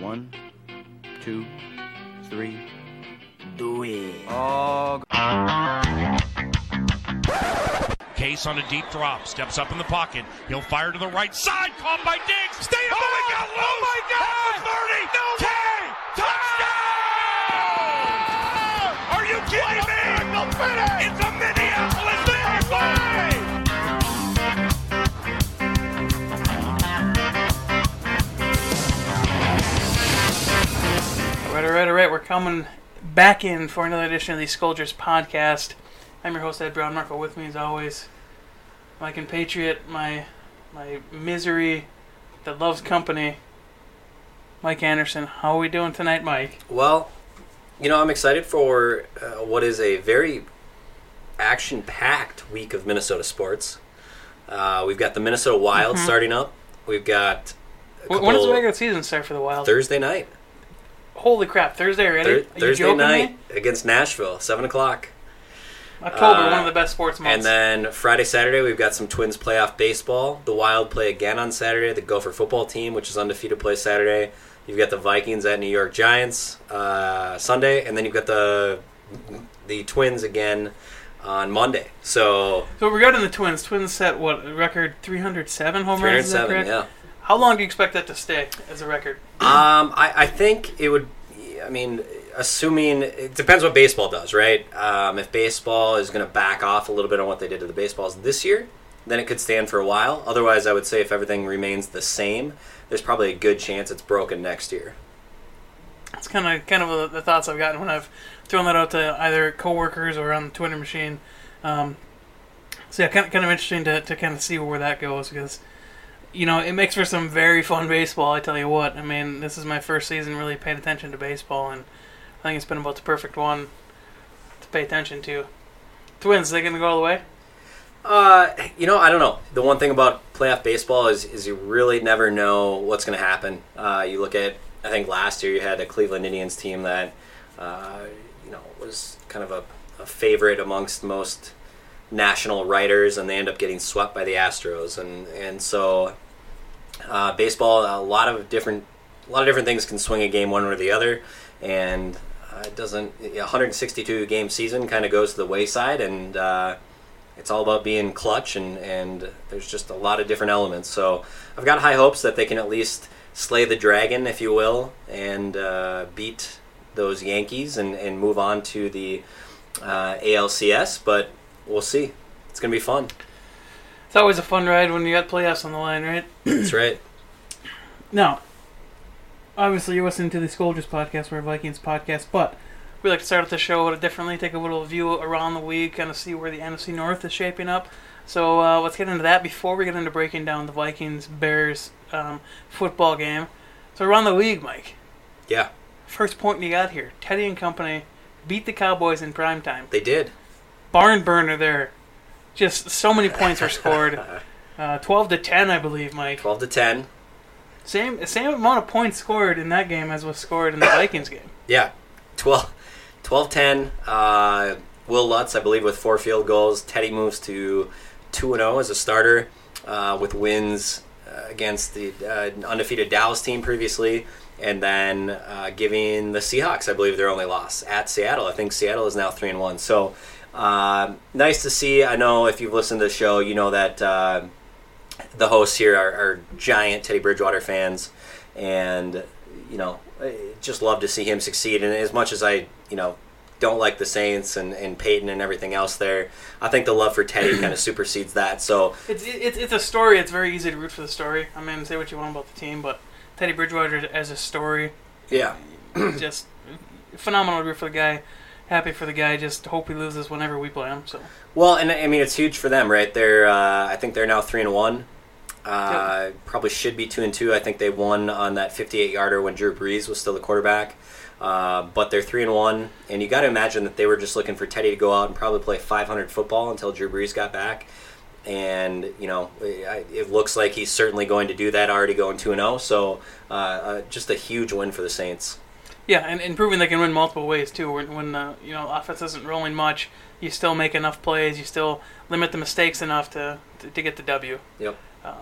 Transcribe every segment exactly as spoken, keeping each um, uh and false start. One, two, three, do it. Oh. Case on a deep drop, steps up in the pocket. He'll fire to the right side, caught by Diggs. Stay up. Oh, my God, oh, my God. thirty. No, K. Touchdown. Are you kidding me? It's a Minneapolis miracle. All right, all right, all right. We're coming back in for another edition of the Sculptures podcast. I'm your host, Ed Brown. Marco with me as always. My compatriot, my my misery that loves company, Mike Anderson. How are we doing tonight, Mike? Well, you know, I'm excited for uh, what is a very action-packed week of Minnesota sports. Uh, we've got the Minnesota Wild mm-hmm. starting up. We've got... When does the regular season start for the Wild? Thursday night. Holy crap, Thursday already? Thir- Are Thursday you night me? Against Nashville, seven o'clock. October, uh, one of the best sports months. And then Friday, Saturday, we've got some Twins playoff baseball. The Wild play again on Saturday. The Gopher football team, which is undefeated, play Saturday. You've got the Vikings at New York Giants uh, Sunday. And then you've got the the Twins again on Monday. So so regarding the Twins, Twins set, what, record three hundred seven home runs? three hundred seven, yeah. How long do you expect that to stay as a record? Um, I, I think it would, I mean, assuming, it depends what baseball does, right? Um, if baseball is going to back off a little bit on what they did to the baseballs this year, then it could stand for a while. Otherwise, I would say if everything remains the same, there's probably a good chance it's broken next year. That's kind of kind of the thoughts I've gotten when I've thrown that out to either coworkers or on the Twitter machine. Um, so yeah, kind of, kind of interesting to, to kind of see where that goes because... You know, it makes for some very fun baseball, I tell you what. I mean, this is my first season really paying attention to baseball, and I think it's been about the perfect one to pay attention to. Twins, are they going to go all the way? Uh, you know, I don't know. The one thing about playoff baseball is, is you really never know what's going to happen. Uh, you look at, I think last year you had a Cleveland Indians team that, uh, you know, was kind of a, a favorite amongst most national writers, and they end up getting swept by the Astros, and and so uh, baseball, a lot of different, a lot of different things can swing a game one or the other, and uh, it doesn't. A one hundred sixty-two game season kind of goes to the wayside, and uh, it's all about being clutch, and and there's just a lot of different elements. So I've got high hopes that they can at least slay the dragon, if you will, and uh, beat those Yankees and and move on to the uh, A L C S, but. We'll see. It's going to be fun. It's always a fun ride when you got playoffs on the line, right? That's right. Now, obviously you're listening to the Sculptures podcast, we're a Vikings podcast, but we like to start the show a little differently, take a little view around the week, kind of see where the N F C North is shaping up. So uh, let's get into that before we get into breaking down the Vikings-Bears um, football game. So around the league, Mike. Yeah. First point we got here, Teddy and company beat the Cowboys in primetime. They did. Barn burner there. Just so many points were scored. Uh, twelve to ten, I believe, Mike. twelve to ten. Same same amount of points scored in that game as was scored in the Vikings game. Yeah. twelve ten. Uh, Will Lutz, I believe, with four field goals. Teddy moves to two and oh as a starter uh, with wins uh, against the uh, undefeated Dallas team previously. And then uh, giving the Seahawks, I believe, their only loss at Seattle. I think Seattle is now three and one. So... Uh, nice to see. I know if you've listened to the show, you know that uh, the hosts here are, are giant Teddy Bridgewater fans, and you know, just love to see him succeed. And as much as I, you know, don't like the Saints and, and Peyton and everything else there, I think the love for Teddy kind of supersedes that. So it's, it's it's a story. It's very easy to root for the story. I mean, say what you want about the team, but Teddy Bridgewater as a story, yeah, just phenomenal to root for the guy. Happy for the guy. Just hope he loses whenever we play him. So. Well, and I mean it's huge for them, right? They're uh, I think they're now three and one. Uh, yep. Probably should be two and two. I think they won on that fifty-eight yarder when Drew Brees was still the quarterback. Uh, but they're three and one, and you got to imagine that they were just looking for Teddy to go out and probably play five hundred football until Drew Brees got back. And you know, it looks like he's certainly going to do that. Already going two and zero, so uh, uh, just a huge win for the Saints. Yeah, and, and proving they can win multiple ways, too. When, when uh, you know, offense isn't rolling much, you still make enough plays, you still limit the mistakes enough to, to, to get the W. Yep. Um,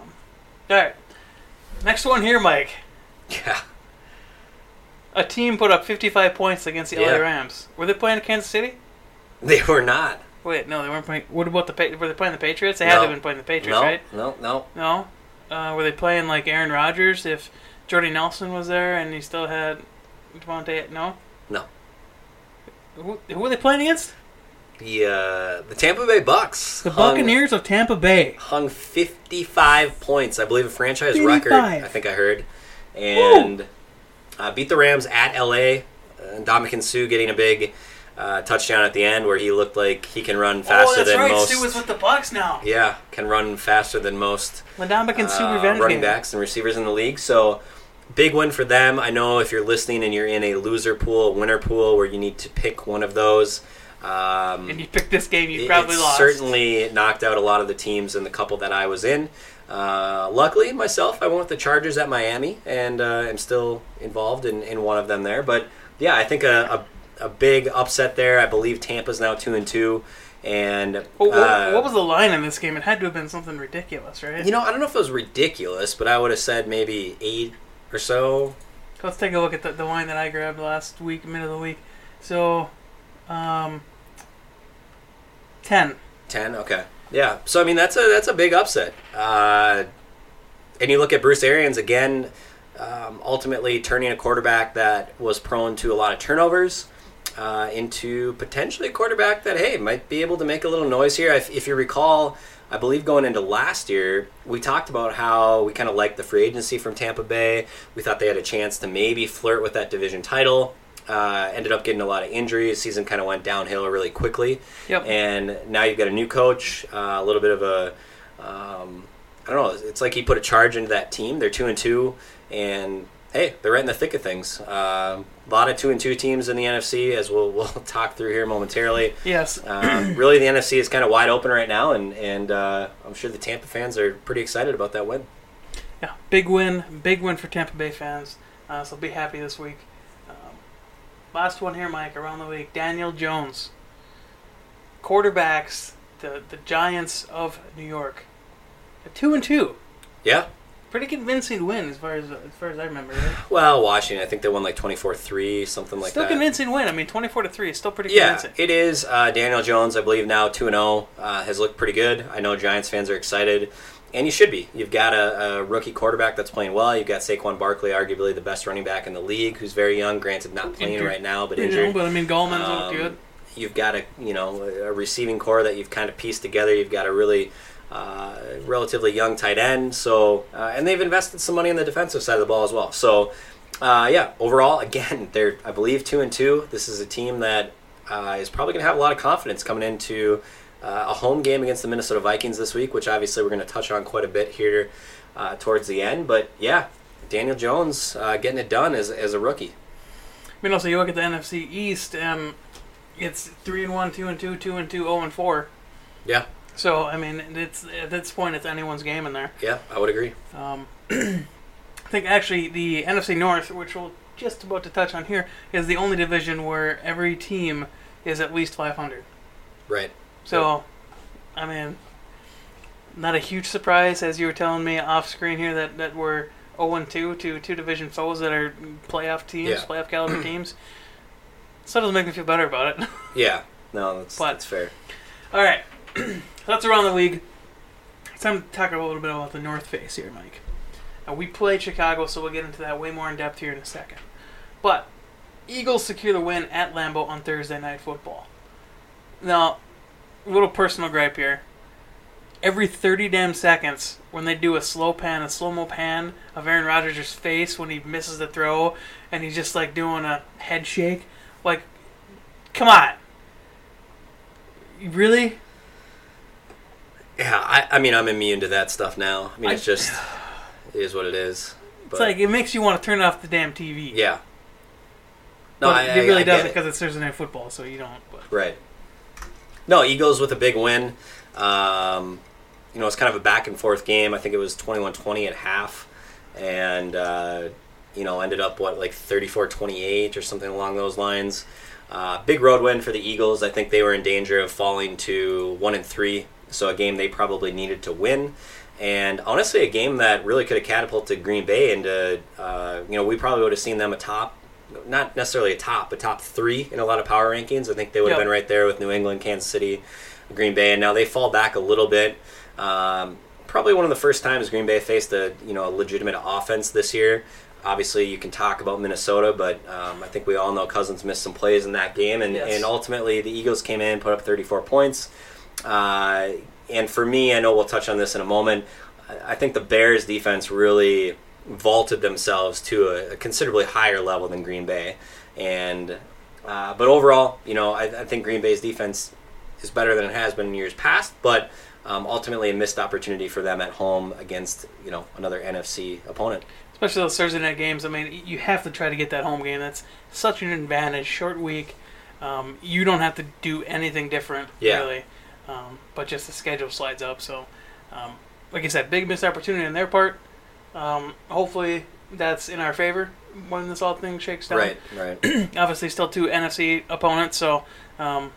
all right. Next one here, Mike. Yeah. A team put up fifty-five points against the yeah. L A Rams. Were they playing Kansas City? They were not. Wait, no, they weren't playing. What about the Pa- were they playing the Patriots? They no. had to have been playing the Patriots, no, right? No, no, no. No? Uh, were they playing like Aaron Rodgers if Jordy Nelson was there and he still had Devontae? No? No. Who, who were they playing against? The uh, the Tampa Bay Bucks. The Buccaneers hung, of Tampa Bay. Hung fifty-five points, I believe, a franchise fifty-five. Record, I think I heard. And uh, beat the Rams at L A. Uh, Ndamukong Suh getting a big uh, touchdown at the end where he looked like he can run faster oh, than right. most. Oh, that's right. Suh was with the Bucks now. Yeah, can run faster than most Ndamukong Suh uh, running backs and receivers in the league. So, big win for them. I know if you're listening and you're in a loser pool, winner pool, where you need to pick one of those. Um, and you picked this game, you probably lost. It certainly knocked out a lot of the teams in the couple that I was in. Uh, luckily, myself, I went with the Chargers at Miami, and uh, I'm still involved in, in one of them there. But, yeah, I think a, a, a big upset there. I believe Tampa's now two and two. And uh, well, what, what was the line in this game? It had to have been something ridiculous, right? You know, I don't know if it was ridiculous, but I would have said maybe eight or so. Let's take a look at the, the line that I grabbed last week, mid of the week. So... Um, ten. Ten, okay. Yeah, so I mean, that's a that's a big upset. Uh, and you look at Bruce Arians, again, um, ultimately turning a quarterback that was prone to a lot of turnovers uh, into potentially a quarterback that, hey, might be able to make a little noise here. If, if you recall, I believe going into last year, we talked about how we kind of liked the free agency from Tampa Bay. We thought they had a chance to maybe flirt with that division title. Uh, ended up getting a lot of injuries. Season kind of went downhill really quickly. Yep. And now you've got a new coach, uh, a little bit of a, um, I don't know, it's like he put a charge into that team. They're two and two, and hey, they're right in the thick of things. Uh, a lot of two and two teams in the N F C, as we'll we'll talk through here momentarily. Yes. Uh, really, the N F C is kind of wide open right now, and and uh, I'm sure the Tampa fans are pretty excited about that win. Yeah, big win, big win for Tampa Bay fans. Uh, so be happy this week. Last one here, Mike, around the league. Daniel Jones. Quarterbacks, the, the Giants of New York. A two and two. Yeah. Pretty convincing win as far as as far as I remember, right? Well, Washington, I think they won like twenty-four three, something like still that. Still convincing win. I mean, twenty-four to three is still pretty yeah, convincing. Yeah, it is. Uh, Daniel Jones, I believe now two and oh, uh, has looked pretty good. I know Giants fans are excited, and you should be. You've got a, a rookie quarterback that's playing well. You've got Saquon Barkley, arguably the best running back in the league, who's very young. Granted, not playing injured. Right now, but injured. You know, but I mean, Gallman's um, looked good. You've got a you know a receiving core that you've kind of pieced together. You've got a really uh, relatively young tight end. So uh, and they've invested some money on the defensive side of the ball as well. So uh, yeah, overall, again, they're I believe two and two. This is a team that uh, is probably going to have a lot of confidence coming into. Uh, a home game against the Minnesota Vikings this week, which obviously we're going to touch on quite a bit here uh, towards the end. But, yeah, Daniel Jones uh, getting it done as, as a rookie. I mean, also, you look at the N F C East, um, it's three and one, two and two, two and two, oh and four. Yeah. So, I mean, it's at this point, it's anyone's game in there. Yeah, I would agree. Um, I think, actually, the N F C North, which we're just about to touch on here, is the only division where every team is at least five hundred. Right. So, I mean, not a huge surprise, as you were telling me off screen here, that, that we're oh and two to two division foes that are playoff teams, yeah. playoff caliber teams. So it doesn't make me feel better about it. Yeah. No, that's, but, that's fair. All right. That's around the league. It's time to talk a little bit about the North Face here, Mike. Now, we played Chicago, so we'll get into that way more in depth here in a second. But Eagles secure the win at Lambeau on Thursday Night Football. Now... little personal gripe here. Every thirty damn seconds, when they do a slow pan, a slow-mo pan of Aaron Rodgers' face when he misses the throw, and he's just, like, doing a head shake, like, come on. Really? Yeah, I, I mean, I'm immune to that stuff now. I mean, I, it's just, it is what it is. But. It's like, it makes you want to turn off the damn T V. Yeah. No, I, it really I, I doesn't because it. it's Thursday Night Football, so you don't. But. Right. No, Eagles with a big win. Um, you know, it's kind of a back-and-forth game. I think it was twenty-one twenty at half. And, uh, you know, ended up, what, like thirty-four twenty-eight or something along those lines. Uh, big road win for the Eagles. I think they were in danger of falling to one and three, so a game they probably needed to win. And, honestly, a game that really could have catapulted Green Bay into, uh, you know, we probably would have seen them atop not necessarily a top, but top three in a lot of power rankings. I think they would have yep. been right there with New England, Kansas City, Green Bay, and now they fall back a little bit. Um, probably one of the first times Green Bay faced a you know a legitimate offense this year. Obviously, you can talk about Minnesota, but um, I think we all know Cousins missed some plays in that game, and, yes. and ultimately the Eagles came in, put up thirty-four points. Uh, and for me, I know we'll touch on this in a moment, I think the Bears' defense really vaulted themselves to a, a considerably higher level than Green Bay. And uh, but overall, you know, I, I think Green Bay's defense is better than it has been in years past, but um, ultimately a missed opportunity for them at home against, you know, another N F C opponent. Especially those Thursday night games. I mean, you have to try to get that home game. That's such an advantage. Short week. Um, you don't have to do anything different, yeah. really. Um, but just the schedule slides up. So, um, like I said, big missed opportunity on their part. Um, hopefully that's in our favor when this all thing shakes down. Right, right. Obviously still two N F C opponents, so um,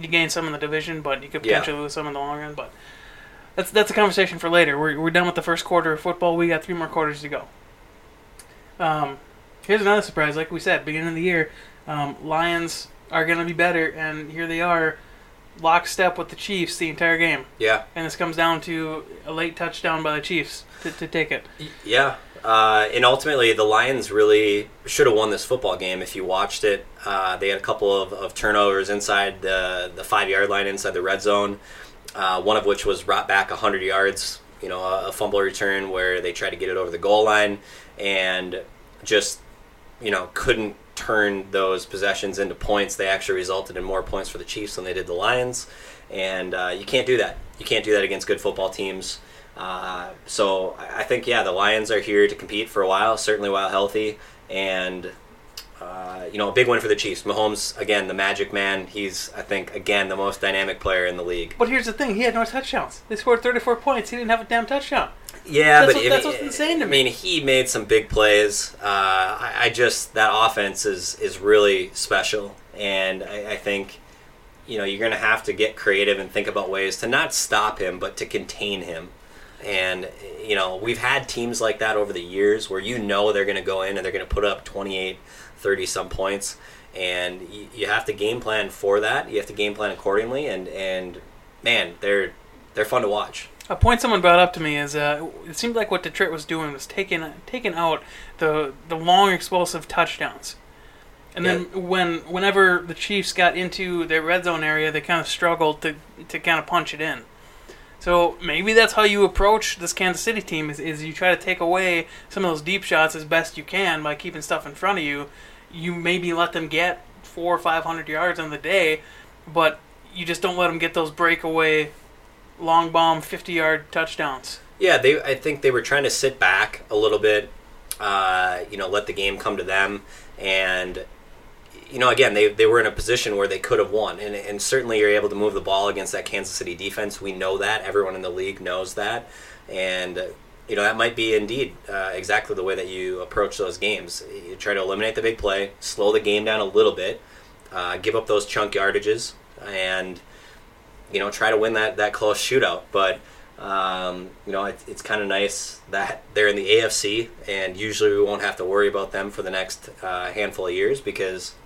you gain some in the division, but you could potentially yeah. lose some in the long run. But That's that's a conversation for later. We're we're done with the first quarter of football. We got three more quarters to go. Um, here's another surprise. Like we said, beginning of the year, um, Lions are going to be better, and here they are, lockstep with the Chiefs the entire game. Yeah. And this comes down to a late touchdown by the Chiefs to, to take it. Yeah. Uh, and ultimately, the Lions really should have won this football game. If you watched it, uh, they had a couple of, of turnovers inside the the five yard line, inside the red zone. Uh, one of which was brought back one hundred yards, you know, a, a fumble return where they tried to get it over the goal line and just, you know, couldn't turn those possessions into points. They actually resulted in more points for the Chiefs than they did the Lions. And uh, you can't do that. You can't do that against good football teams. Uh, so I think, yeah, the Lions are here to compete for a while, certainly while healthy. And, uh, you know, a big win for the Chiefs. Mahomes, again, the magic man. He's, I think, again, the most dynamic player in the league. But here's the thing. He had no touchdowns. They scored thirty-four points. He didn't have a damn touchdown. Yeah, that's but... What, that's what's insane to me. I mean, he made some big plays. Uh, I, I just... That offense is, is really special. And I, I think, you know, you're going to have to get creative and think about ways to not stop him, but to contain him. And, you know, we've had teams like that over the years where you know they're going to go in and they're going to put up twenty-eight... thirty-some points, and you, you have to game plan for that. You have to game plan accordingly, and, and man, they're they're fun to watch. A point someone brought up to me is uh, it seemed like what Detroit was doing was taking taking out the the long, explosive touchdowns. And yeah. then when whenever the Chiefs got into their red zone area, they kind of struggled to, to kind of punch it in. So maybe that's how you approach this Kansas City team is, is you try to take away some of those deep shots as best you can by keeping stuff in front of you. You maybe let them get four or five hundred yards on the day, but you just don't let them get those breakaway, long bomb, fifty-yard touchdowns. Yeah, they. I think they were trying to sit back a little bit, uh, you know, let the game come to them. And, you know, again, they they were in a position where they could have won. And, and certainly you're able to move the ball against that Kansas City defense. We know that. Everyone in the league knows that. And... You know, that might be indeed uh, exactly the way that you approach those games. You try to eliminate the big play, slow the game down a little bit, uh, give up those chunk yardages, and, you know, try to win that, that close shootout. But, um, you know, it, it's kind of nice that they're in the A F C, and usually we won't have to worry about them for the next uh, handful of years because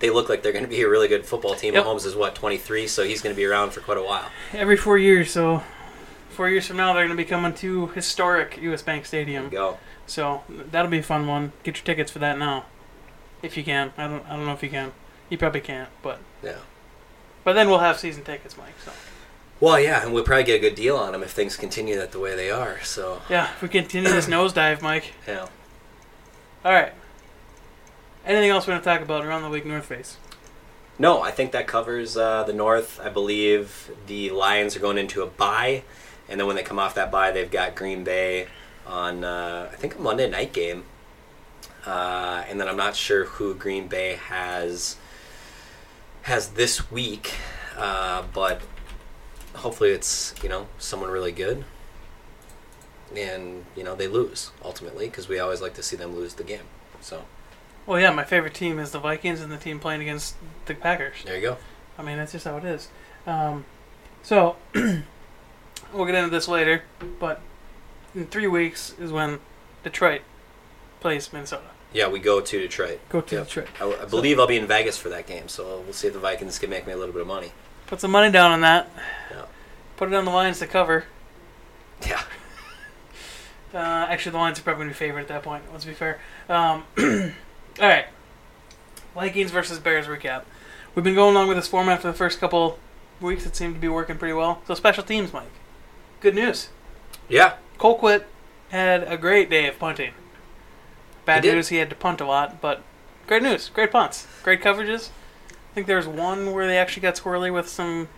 they look like they're going to be a really good football team. Yep. Mahomes is, what, twenty-three, so he's going to be around for quite a while. Every four years, so... Four years from now, they're going to be coming to historic U S Bank Stadium. Go. So that'll be a fun one. Get your tickets for that now, if you can. I don't. I don't know if you can. You probably can't. But yeah. But then we'll have season tickets, Mike. So. Well, yeah, and we'll probably get a good deal on them if things continue that the way they are. So. Yeah, if we continue this nosedive, Mike. Yeah. All right. Anything else we want to talk about around the league, North Face? No, I think that covers uh, the North. I believe the Lions are going into a bye. And then when they come off that bye, they've got Green Bay on, uh, I think, a Monday night game. Uh, and then I'm not sure who Green Bay has has this week, uh, but hopefully it's, you know, someone really good. And, you know, they lose, ultimately, because we always like to see them lose the game. So. Well, yeah, my favorite team is the Vikings and the team playing against the Packers. There you go. I mean, that's just how it is. Um, so... We'll get into this later, but in three weeks is when Detroit plays Minnesota. Yeah, we go to Detroit. Go to yep. Detroit. I, I believe so. I'll be in Vegas for that game, so we'll see if the Vikings can make me a little bit of money. Put some money down on that. Yeah. Put it on the Lions to cover. Yeah. uh, actually, the Lions are probably going to be favored at that point, let's be fair. Um, all right. Vikings versus Bears recap. We've been going along with this format for the first couple weeks. It seemed to be working pretty well. So special teams, Mike. Good news. Yeah. Colquitt had a great day of punting. Bad news, he had to punt a lot, but great news. Great punts. Great coverages. I think there was one where they actually got squirrely with some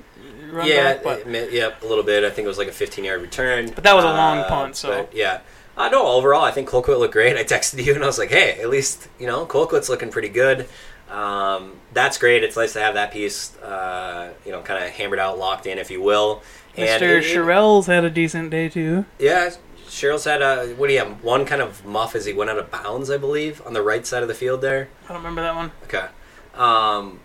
run yeah, back. But. It, yeah, a little bit. I think it was like a fifteen-yard return. But that was a long uh, punt, so. But yeah. Uh, no, overall, I think Colquitt looked great. I texted you, and I was like, hey, at least, you know, Colquitt's looking pretty good. Um, that's great. It's nice to have that piece, uh, you know, kind of hammered out, locked in, if you will. And Mister Sherels had a decent day, too. Yeah, Sherels had a, what do you have, one kind of muff as he went out of bounds, I believe, on the right side of the field there. I don't remember that one. Okay. Um,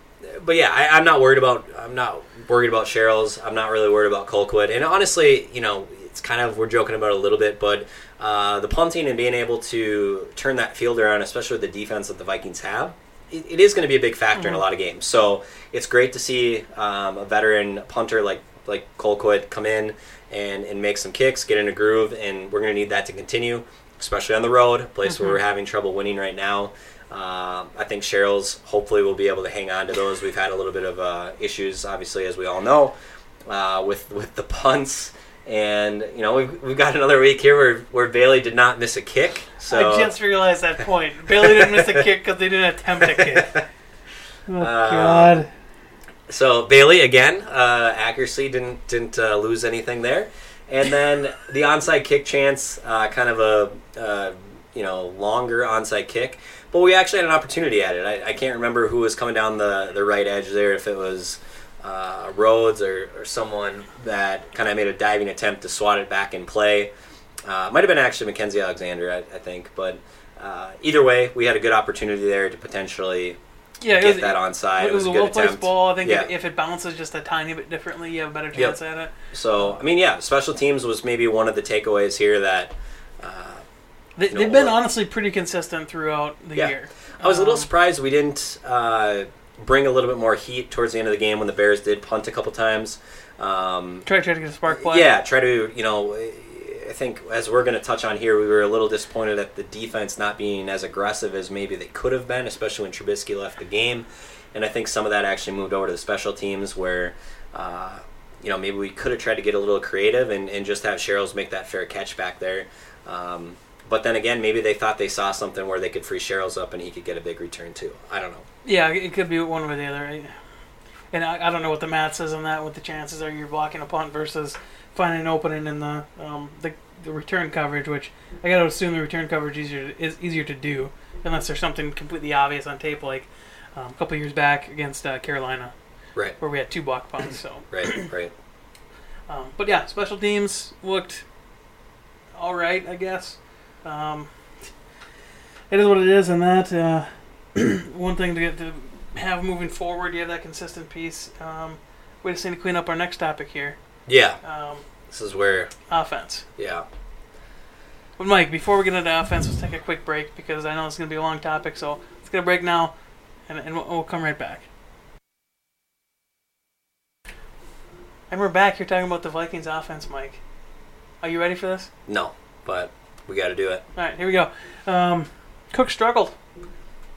but yeah, I, I'm not worried about, I'm not worried about Sherels. I'm not really worried about Colquitt. And honestly, you know, it's kind of, we're joking about it a little bit, but uh, the punting and being able to turn that field around, especially with the defense that the Vikings have, it is going to be a big factor in a lot of games. So it's great to see um, a veteran punter like like Colquitt come in and, and make some kicks, get in a groove, and we're going to need that to continue, especially on the road, a place mm-hmm. where we're having trouble winning right now. Uh, I think Sherels hopefully will be able to hang on to those. We've had a little bit of uh, issues, obviously, as we all know, uh, with with the punts. And, you know, we've, we've got another week here where, where Bailey did not miss a kick. So I just realized that point. Bailey didn't miss a kick because they didn't attempt a kick. Oh, uh, God. So Bailey, again, uh, accuracy, didn't didn't uh, lose anything there. And then the onside kick chance, uh, kind of a, uh, you know, longer onside kick. But we actually had an opportunity at it. I, I can't remember who was coming down the, the right edge there, if it was... Uh, Rhodes or, or someone that kind of made a diving attempt to swat it back in play. Uh, might have been actually Mackenzie Alexander, I, I think. But uh, either way, we had a good opportunity there to potentially yeah, get was, that onside. It, it was a well-placed ball. I think yeah. if, if it bounces just a tiny bit differently, you have a better chance yep. at it. So, I mean, yeah, special teams was maybe one of the takeaways here that... Uh, they, you know, they've been well, honestly pretty consistent throughout the yeah. year. I was um, a little surprised we didn't... Uh, bring a little bit more heat towards the end of the game when the Bears did punt a couple times. Um, try, try to get a spark play. Yeah, try to, you know, I think as we're going to touch on here, we were a little disappointed at the defense not being as aggressive as maybe they could have been, especially when Trubisky left the game. And I think some of that actually moved over to the special teams where, uh, you know, maybe we could have tried to get a little creative and, and just have Sherels make that fair catch back there. Um, but then again, maybe they thought they saw something where they could free Sherels up and he could get a big return too. I don't know. Yeah, it could be one or the other. Right? And I, I don't know what the math says on that, what the chances are you're blocking a punt versus finding an opening in the um, the, the return coverage, which I got to assume the return coverage easier is easier to do unless there's something completely obvious on tape, like um, a couple years back against uh, Carolina, right, where we had two block punts. So right, right. Um, but yeah, special teams looked all right, I guess. Um, it is what it is, and that. Uh, one thing to get to have moving forward, you have that consistent piece. Um, we just need to clean up our next topic here. Yeah. Um, this is where... Offense. Yeah. But, Mike, before we get into offense, let's take a quick break because I know it's going to be a long topic, so let's get a break now, and, and we'll, we'll come right back. And we're back. You're talking about the Vikings offense, Mike. Are you ready for this? No, but we got to do it. All right, here we go. Um, Cook struggled.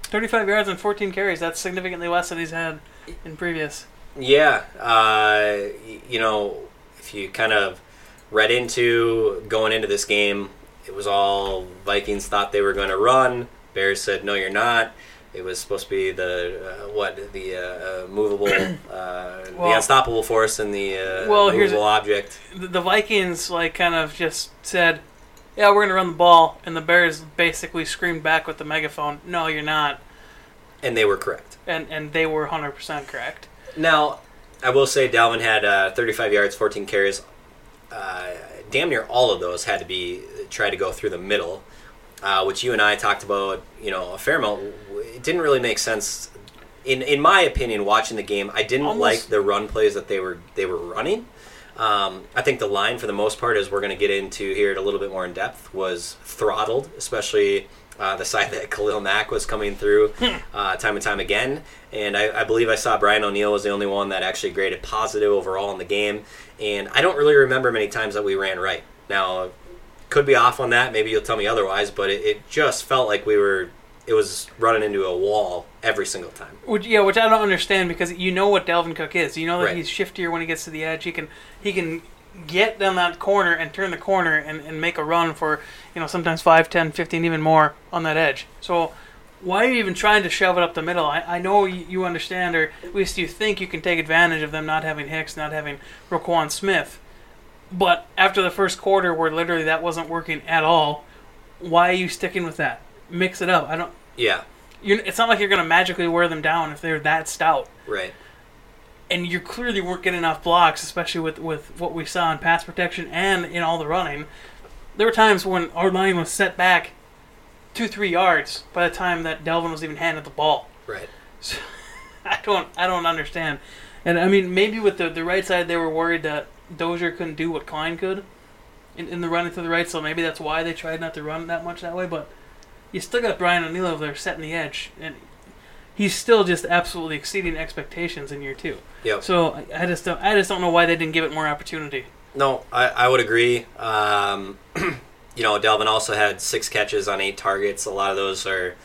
thirty-five yards and fourteen carries. That's significantly less than he's had in previous. Yeah. Uh, you know, if you kind of read into going into this game, it was all Vikings thought they were going to run. Bears said, no, you're not. It was supposed to be the, uh, what, the uh, movable, uh, well, the unstoppable force and the uh, well, movable object. The Vikings, like, kind of just said, yeah, we're going to run the ball, and the Bears basically screamed back with the megaphone, no, you're not. And they were correct. And and they were one hundred percent correct. Now, I will say Dalvin had uh, thirty-five yards, fourteen carries. Uh, damn near all of those had to be try to go through the middle, uh, which you and I talked about, you know, a fair amount. It didn't really make sense. In in my opinion, watching the game, I didn't Almost. like the run plays that they were they were running. Um, I think the line, for the most part, as we're going to get into here a little bit more in depth, was throttled, especially uh, the side that Khalil Mack was coming through uh, time and time again. And I, I believe I saw Brian O'Neill was the only one that actually graded positive overall in the game. And I don't really remember many times that we ran right. Now, could be off on that. Maybe you'll tell me otherwise. But it, it just felt like we were... It was running into a wall every single time. Which, yeah, which I don't understand because you know what Dalvin Cook is. You know that right. He's shiftier when he gets to the edge. He can he can get down that corner and turn the corner and, and make a run for, you know, sometimes five, ten, fifteen, even more on that edge. So why are you even trying to shove it up the middle? I, I know you, you understand, or at least you think you can take advantage of them not having Hicks, not having Roquan Smith. But after the first quarter where literally that wasn't working at all, why are you sticking with that? Mix it up. I don't. Yeah. You're, it's not like you're going to magically wear them down if they're that stout. Right. And you clearly weren't getting enough blocks, especially with, with what we saw in pass protection and in all the running. There were times when our line was set back two, three yards by the time that Dalvin was even handed the ball. Right. So I don't, I don't understand. And I mean, maybe with the the right side, they were worried that Dozier couldn't do what Kline could in, in the running to the right. So maybe that's why they tried not to run that much that way, but. You still got Brian O'Neill over there setting the edge, and he's still just absolutely exceeding expectations in year two. Yep. So I just don't, I just don't know why they didn't give it more opportunity. No, I, I would agree. Um, you know, Dalvin also had six catches on eight targets. A lot of those are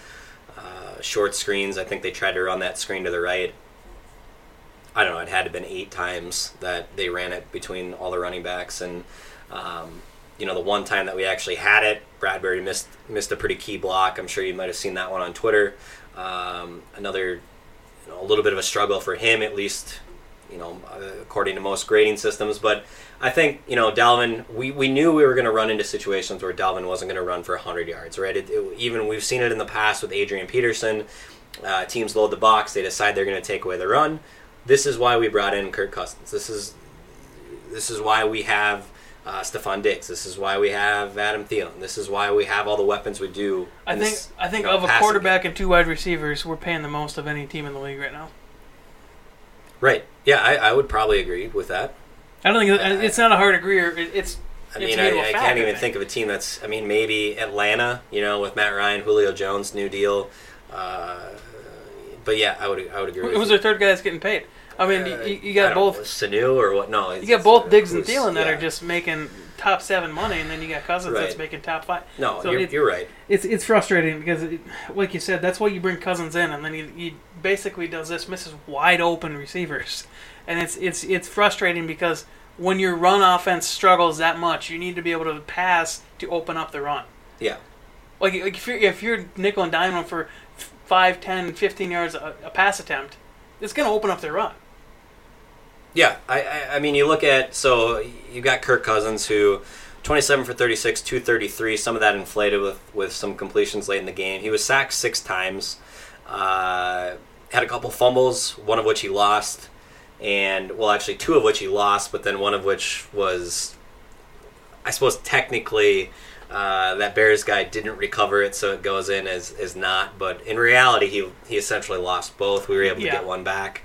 uh, short screens. I think they tried to run that screen to the right. I don't know. It had to have been eight times that they ran it between all the running backs and. Um, You know, the one time that we actually had it, Bradbury missed missed a pretty key block. I'm sure you might have seen that one on Twitter. Um, another, you know, a little bit of a struggle for him, at least, you know, according to most grading systems. But I think, you know, Dalvin, we, we knew we were going to run into situations where Dalvin wasn't going to run for one hundred yards, right? It, it, even we've seen it in the past with Adrian Peterson. Uh, teams load the box. They decide they're going to take away the run. This is why we brought in Kirk Cousins. This is this is why we have... Uh, Stefon Diggs. This is why we have Adam Thielen. This is why we have all the weapons we do. I think this, I think you know, of a quarterback game. And two wide receivers, we're paying the most of any team in the league right now. Right. Yeah, I, I would probably agree with that. I don't think uh, it's not a hard agree. Or it, it's. I mean, it's I, I fact, can't even I think. think of a team that's. I mean, maybe Atlanta. You know, with Matt Ryan, Julio Jones, new deal. Uh, but yeah, I would I would agree. Who, with who's you. Their third guy that's getting paid? I mean, uh, you, you got both... Sanu or what? No. You got both Diggs and Thielen that yeah. are just making top seven money, and then you got Cousins right. that's making top five. No, so you're, it, you're right. It's it's frustrating because, it, like you said, that's why you bring Cousins in, and then he, he basically does this, misses wide-open receivers. And it's, it's, it's frustrating because when your run offense struggles that much, you need to be able to pass to open up the run. Yeah. Like, like if, you're, if you're nickel and diamond for five, ten, fifteen yards a, a pass attempt, it's going to open up their run. Yeah, I, I I mean, you look at, so you got Kirk Cousins, who twenty-seven for thirty-six, two thirty-three, some of that inflated with, with some completions late in the game. He was sacked six times, uh, had a couple fumbles, one of which he lost, and, well, actually two of which he lost, but then one of which was, I suppose technically, uh, that Bears guy didn't recover it, so it goes in as, as not, but in reality, he, he essentially lost both. We were able to yeah. get one back.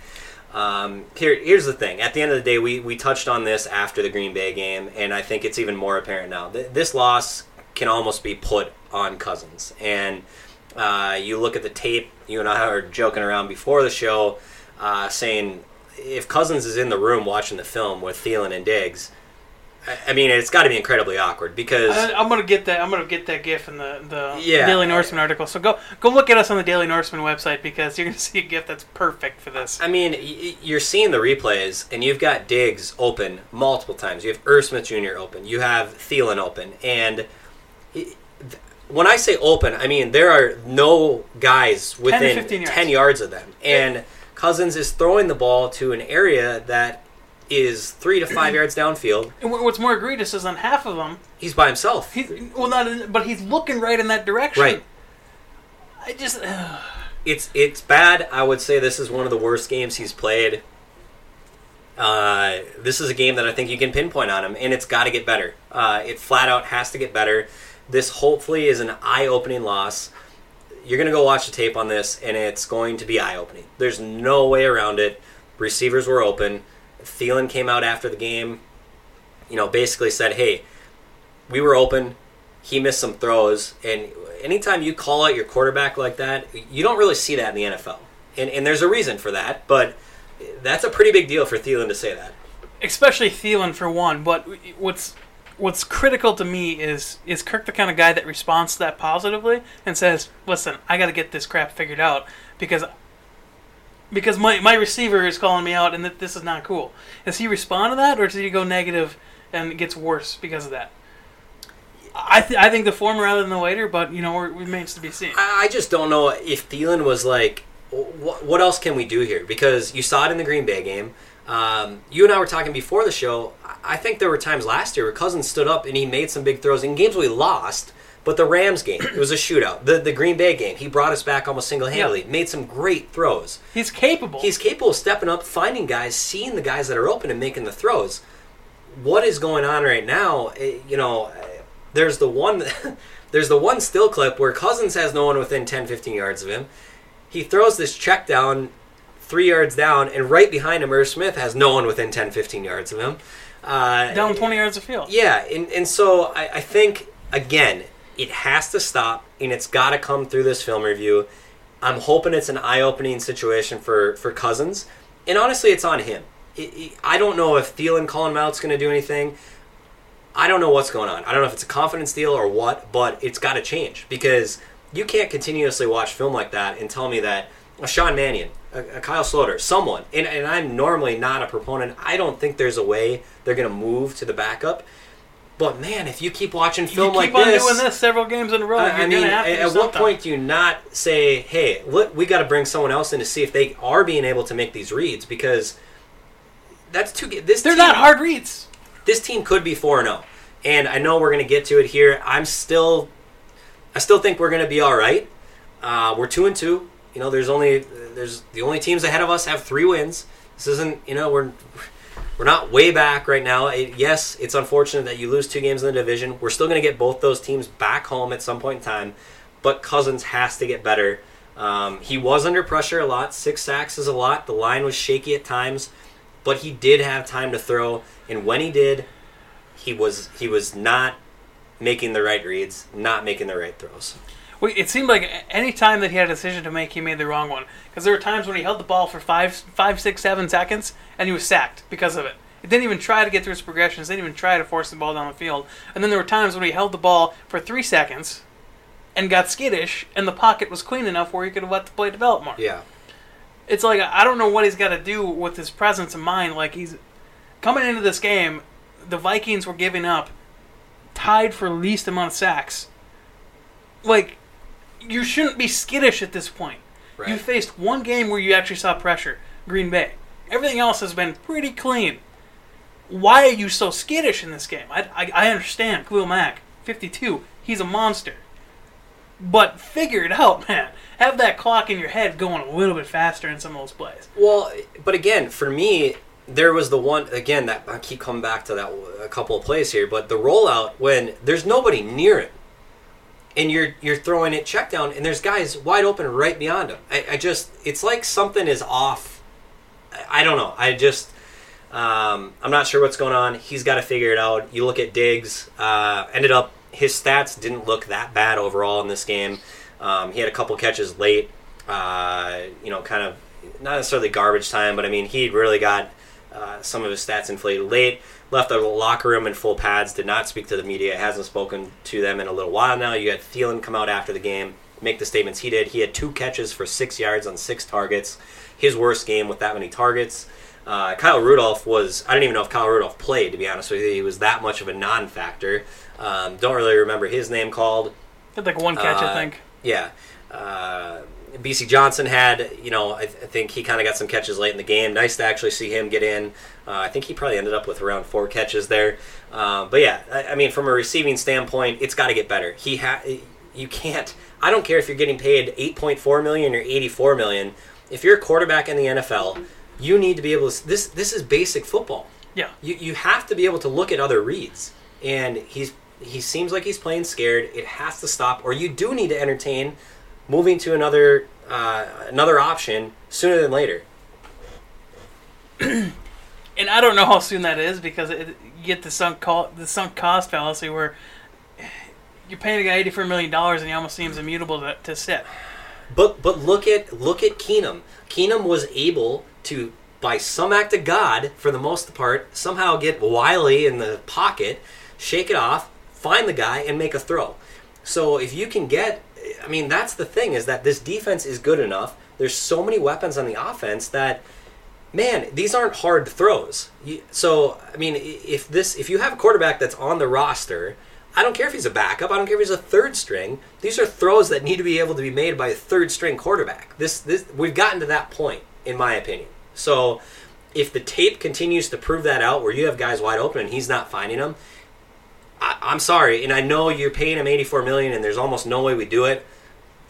Um, here, here's the thing. At the end of the day, we, we touched on this after the Green Bay game, and I think it's even more apparent now. Th- this loss can almost be put on Cousins. And uh, you look at the tape, you and I were joking around before the show, uh, saying if Cousins is in the room watching the film with Thielen and Diggs, I, I mean, it's got to be incredibly awkward because... I, I'm going to get that I'm gonna get that GIF in the, the yeah, Daily Norseman I, article. So go go look at us on the Daily Norseman website because you're going to see a GIF that's perfect for this. I mean, you're seeing the replays, and you've got Diggs open multiple times. You have Erskine Junior open. You have Thielen open. And when I say open, I mean there are no guys within ten, ten yards. yards of them. And yeah. Cousins is throwing the ball to an area that... is three to five yards downfield. And what's more egregious is on half of them... He's by himself. He's, well, not, in, but he's looking right in that direction. Right. I just... Uh. It's it's bad. I would say this is one of the worst games he's played. Uh, this is a game that I think you can pinpoint on him, and it's got to get better. Uh, it flat out has to get better. This hopefully is an eye-opening loss. You're going to go watch the tape on this, and it's going to be eye-opening. There's no way around it. Receivers were open. Thielen came out after the game, you know, basically said, hey, we were open. He missed some throws, and anytime you call out your quarterback like that, you don't really see that in the N F L. And, and there's a reason for that, but that's a pretty big deal for Thielen to say that. Especially Thielen, for one. But what's what's critical to me is is Kirk the kind of guy that responds to that positively and says, listen, I got to get this crap figured out because because my my receiver is calling me out and th- this is not cool. Does he respond to that, or does he go negative and it gets worse because of that? I th- I think the former rather than the later, but, you know, we're, it remains to be seen. I just don't know if Thielen was like, what, what else can we do here? Because you saw it in the Green Bay game. Um, you and I were talking before the show. I think there were times last year where Cousins stood up and he made some big throws in games we lost, but the Rams game, it was a shootout. The the Green Bay game, he brought us back almost single-handedly, yeah. made some great throws. He's capable. He's capable of stepping up, finding guys, seeing the guys that are open and making the throws. What is going on right now, you know... There's the one there's the one still clip where Cousins has no one within ten, fifteen yards of him. He throws this check down three yards down, and right behind him, Irv Smith has no one within ten, fifteen yards of him. Uh, down twenty yards of field. Yeah, and, and so I, I think, again, it has to stop, and it's got to come through this film review. I'm hoping it's an eye-opening situation for, for Cousins. And honestly, it's on him. It, it, I don't know if Thielen calling him out is going to do anything. I don't know what's going on. I don't know if it's a confidence deal or what, but it's got to change because you can't continuously watch film like that and tell me that a Sean Mannion, a, a Kyle Sloter, someone, and, and I'm normally not a proponent. I don't think there's a way they're going to move to the backup. But, man, if you keep watching film like this... You keep on doing this several games in a row, I, you're going to have to do something. At what point do you not say, hey, look, we got to bring someone else in to see if they are being able to make these reads because that's too... This They're team, not hard reads. This team could be four and oh, and I know we're going to get to it here. I'm still, I still think we're going to be all right. Uh, we're two and two. You know, there's only there's the only teams ahead of us have three wins. This isn't, you know, we're we're not way back right now. It, yes, it's unfortunate that you lose two games in the division. We're still going to get both those teams back home at some point in time, but Cousins has to get better. Um, he was under pressure a lot. Six sacks is a lot. The line was shaky at times. But he did have time to throw, and when he did, he was he was not making the right reads, not making the right throws. Well, it seemed like any time that he had a decision to make, he made the wrong one. Because there were times when he held the ball for five, five, six, seven seconds, and he was sacked because of it. He didn't even try to get through his progressions. He didn't even try to force the ball down the field. And then there were times when he held the ball for three seconds and got skittish, and the pocket was clean enough where he could have let the play develop more. Yeah. It's like, I don't know what he's got to do with his presence of mind. Like, he's coming into this game, the Vikings were giving up, tied for least amount of sacks. Like, you shouldn't be skittish at this point. Right. You faced one game where you actually saw pressure, Green Bay. Everything else has been pretty clean. Why are you so skittish in this game? I, I, I understand. Khalil Mack, fifty-two, he's a monster. But figure it out, man. Have that clock in your head going a little bit faster in some of those plays. Well, but again, for me, there was the one, again, that I keep coming back to that a couple of plays here, but the rollout when there's nobody near it, and you're you're throwing it check down, and there's guys wide open right beyond him. I, I just, it's like something is off. I, I don't know. I just, um, I'm not sure what's going on. He's got to figure it out. You look at Diggs, uh, ended up, his stats didn't look that bad overall in this game. Um, he had a couple catches late, uh, you know, kind of not necessarily garbage time, but, I mean, he really got uh, some of his stats inflated late, left the locker room in full pads, did not speak to the media, hasn't spoken to them in a little while now. You had Thielen come out after the game, make the statements he did. He had two catches for six yards on six targets, his worst game with that many targets. Uh, Kyle Rudolph was, I don't even know if Kyle Rudolph played, to be honest with you. He was that much of a non-factor. Um, don't really remember his name called. Had like one catch, uh, I think. Yeah. Uh, B C Johnson had, you know, I, th- I think he kind of got some catches late in the game. Nice to actually see him get in. Uh, I think he probably ended up with around four catches there. Uh, but yeah, I, I mean, from a receiving standpoint, it's got to get better. He ha- You can't, I don't care if you're getting paid eight point four million dollars or eighty-four million dollars. If you're a quarterback in the N F L, you need to be able to, this This is basic football. Yeah. You you have to be able to look at other reads. And he's he seems like he's playing scared. It has to stop, or you do need to entertain moving to another uh, another option sooner than later. And I don't know how soon that is because it, you get the sunk, co- the sunk cost fallacy where you're paying a guy eighty-four million dollars and he almost seems immutable to, to sit. But but look at look at Keenum. Keenum was able to, by some act of God, for the most part, somehow get Wiley in the pocket, shake it off, find the guy, and make a throw. So if you can get, I mean, that's the thing, is that this defense is good enough. There's so many weapons on the offense that, man, these aren't hard throws. So, I mean, if this, if you have a quarterback that's on the roster, I don't care if he's a backup. I don't care if he's a third string. These are throws that need to be able to be made by a third string quarterback. This, this, we've gotten to that point, in my opinion. So if the tape continues to prove that out, where you have guys wide open and he's not finding them, I, I'm sorry. And I know you're paying him eighty-four million dollars and there's almost no way we do it.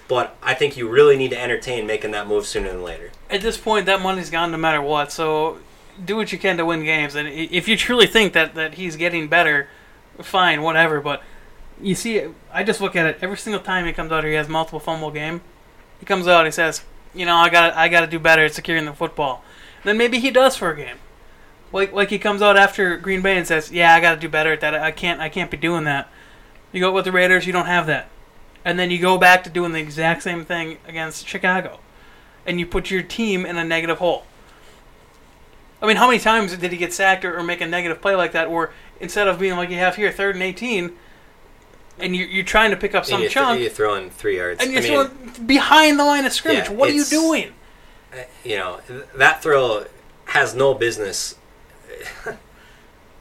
But I think you really need to entertain making that move sooner than later. At this point, that money's gone no matter what. So do what you can to win games. And if you truly think that, that he's getting better, fine, whatever, but you see, I just look at it every single time he comes out here. He has multiple fumble game. He comes out, he says, you know, I got, I got to do better at securing the football. And then maybe he does for a game, like, like he comes out after Green Bay and says, yeah, I got to do better at that. I can't, I can't be doing that. You go with the Raiders, you don't have that, and then you go back to doing the exact same thing against Chicago, and you put your team in a negative hole. I mean, how many times did he get sacked or, or make a negative play like that? Or instead of being like you have here, third and eighteen, and you're, you're trying to pick up some and you're chunk, th- you're throwing three yards, and you're I mean, throwing behind the line of scrimmage. Yeah, what are you doing? You know, that throw has no business.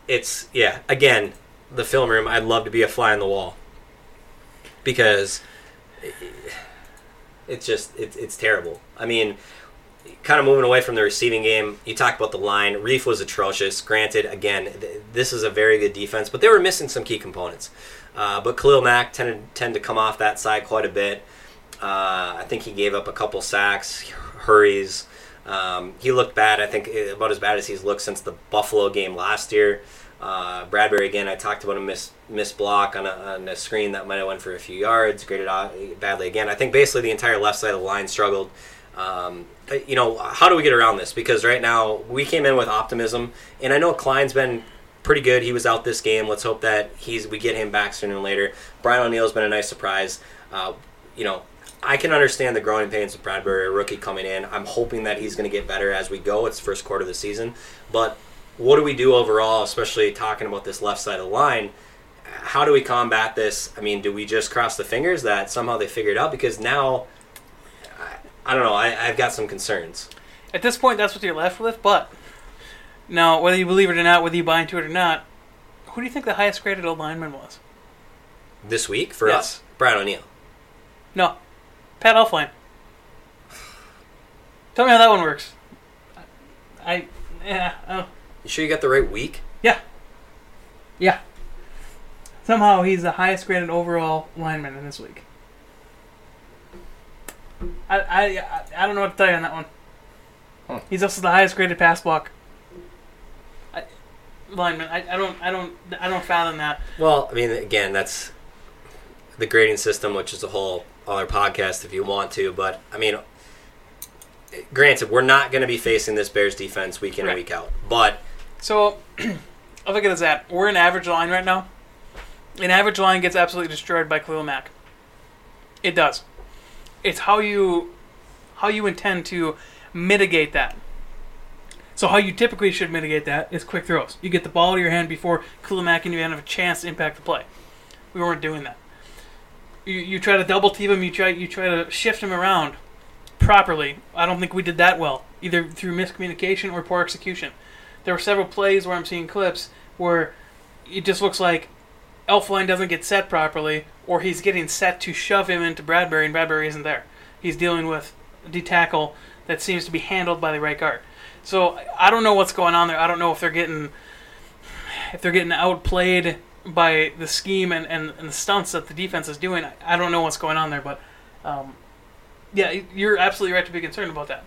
It's yeah. Again, the film room. I'd love to be a fly on the wall because it's just it's it's terrible. I mean. Kind of moving away from the receiving game, you talk about the line. Reif was atrocious. Granted, again, th- this is a very good defense, but they were missing some key components. Uh, but Khalil Mack tended tend to come off that side quite a bit. Uh, I think he gave up a couple sacks, hurries. Um, he looked bad, I think about as bad as he's looked since the Buffalo game last year. Uh, Bradbury, again, I talked about a miss, miss block on a, on a screen that might have went for a few yards, graded out badly again. I think basically the entire left side of the line struggled. Um, you know, how do we get around this? Because right now we came in with optimism, and I know Kline's been pretty good. He was out this game. Let's hope that he's we get him back sooner than later. Brian O'Neill's been a nice surprise. Uh, you know, I can understand the growing pains with Bradbury, a rookie coming in. I'm hoping that he's going to get better as we go. It's the first quarter of the season. But what do we do overall, especially talking about this left side of the line? How do we combat this? I mean, do we just cross the fingers that somehow they figure it out? Because now... I don't know. I, I've got some concerns. At this point, that's what you're left with. But now, whether you believe it or not, whether you buy into it or not, who do you think the highest graded old lineman was? This week? For yes. us? Brian O'Neill. No. Pat Elflein. Tell me how that one works. I, yeah, oh. You sure you got the right week? Yeah. Yeah. Somehow he's the highest graded overall lineman in this league. I, I I don't know what to tell you on that one. Huh. He's also the highest graded pass block I, lineman. I, I don't I don't I don't fathom that. Well, I mean, again, that's the grading system, which is a whole other podcast if you want to. But I mean, granted, we're not going to be facing this Bears defense week in right. and week out. But so I look at this at we're an average line right now. An average line gets absolutely destroyed by Khalil Mack. It does. It's how you how you intend to mitigate that. So how you typically should mitigate that is quick throws. You get the ball to your hand before Khalil Mack and you have a chance to impact the play. We weren't doing that. You you try to double team him, you try you try to shift him around properly. I don't think we did that well, either through miscommunication or poor execution. There were several plays where I'm seeing clips where it just looks like Elflein doesn't get set properly, or he's getting set to shove him into Bradbury, and Bradbury isn't there. He's dealing with a D-tackle that seems to be handled by the right guard. So I don't know what's going on there. I don't know if they're getting if they're getting outplayed by the scheme and, and, and the stunts that the defense is doing. I don't know what's going on there, but um, yeah, you're absolutely right to be concerned about that.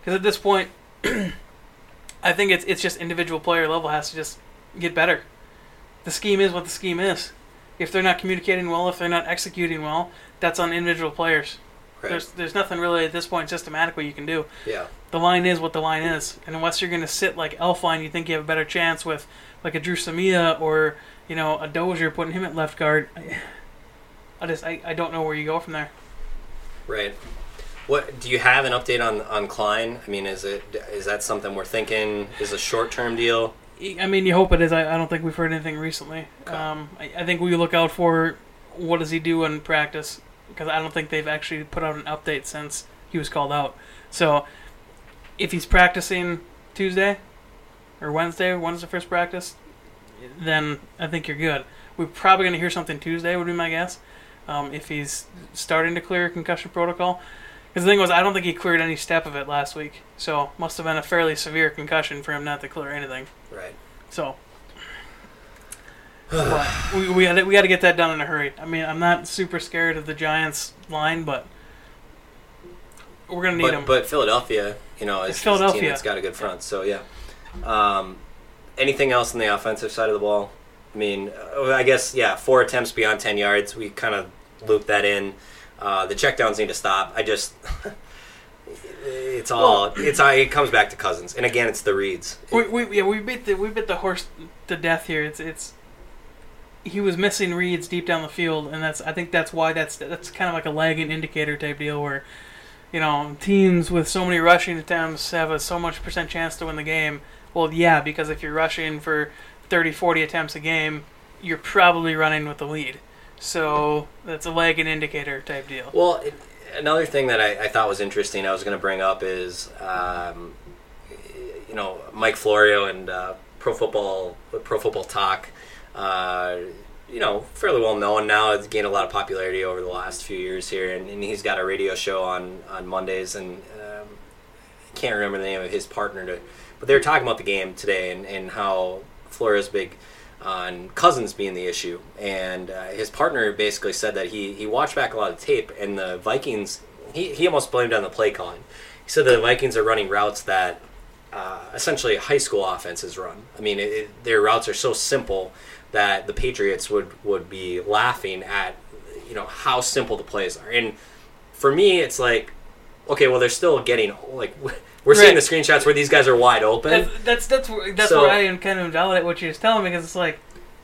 Because at this point, I think it's it's just individual player level has to just get better. The scheme is what the scheme is. If they're not communicating well, if they're not executing well, that's on individual players. Right. There's there's nothing really at this point systematically you can do. Yeah. The line is what the line is. And unless you're going to sit like Elflein, you think you have a better chance with like a Drew Samia or, you know, a Dozier, putting him at left guard. I just I, I don't know where you go from there. Right. What do you have an update on on Kline? I mean, is it is that something we're thinking is a short term deal? I mean, you hope it is. I, I don't think we've heard anything recently. Okay. Um, I, I think we look out for what does he do in practice, because I don't think they've actually put out an update since he was called out. So if he's practicing Tuesday or Wednesday, when's the first practice, then I think you're good. We're probably going to hear something Tuesday would be my guess. Um, if he's starting to clear concussion protocol. Because the thing was, I don't think he cleared any step of it last week. So must have been a fairly severe concussion for him not to clear anything. Right. So but we we got we got to get that done in a hurry. I mean, I'm not super scared of the Giants line, but we're going to need but, them. But Philadelphia, you know, is, Philadelphia. is a team that's got a good front. So, yeah. Um, anything else on the offensive side of the ball? I mean, I guess, yeah, four attempts beyond ten yards. We kind of looped that in. Uh, the checkdowns need to stop. I just – it's all well, – it's all, it comes back to Cousins. And, again, it's the reads. We, we, yeah, we bit the, we bit the horse to death here. It's it's he was missing reads deep down the field, and that's I think that's why that's that's kind of like a lagging indicator type deal where, you know, teams with so many rushing attempts have a so much percent chance to win the game. Well, yeah, because if you're rushing for – thirty, forty attempts a game, you're probably running with the lead. So that's a lagging indicator type deal. Well, it, another thing that I, I thought was interesting I was going to bring up is, um, you know, Mike Florio and uh, Pro Football Pro Football Talk, uh, you know, fairly well known now. It's gained a lot of popularity over the last few years here, and, and he's got a radio show on, on Mondays, and um, I can't remember the name of his partner, to, but they were talking about the game today and, and how Flores big on Cousins being the issue, and uh, his partner basically said that he, he watched back a lot of tape, and the Vikings, he, he almost blamed on the play calling. He said that the Vikings are running routes that uh, essentially high school offenses run. I mean, it, it, their routes are so simple that the Patriots would, would be laughing at, you know, how simple the plays are. And for me, it's like, okay, well, they're still getting, like, we're right. seeing the screenshots where these guys are wide open. That's that's that's, that's so, where I am kind of invalidate what you just telling me, because it's like,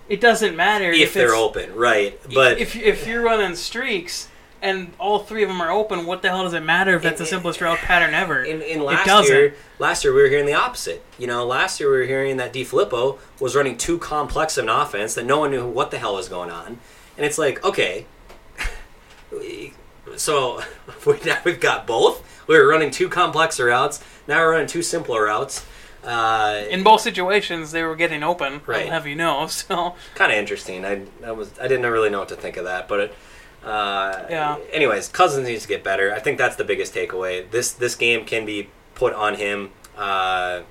it doesn't matter if, if they're open, right? But if if you're running streaks and all three of them are open, what the hell does it matter if that's in, the simplest route pattern ever? In, in last it doesn't. year, last year we were hearing the opposite. You know, last year we were hearing that DeFilippo was running too complex of an offense that no one knew what the hell was going on, and it's like, okay, so now we've got both. We were running two complexer routes. Now we're running two simpler routes. Uh, In both situations, they were getting open. Right. I'll have you know. So kind of interesting. I, I was I didn't really know what to think of that. But it, uh, yeah. Anyways, Cousins needs to get better. I think that's the biggest takeaway. This this game can be put on him. Uh,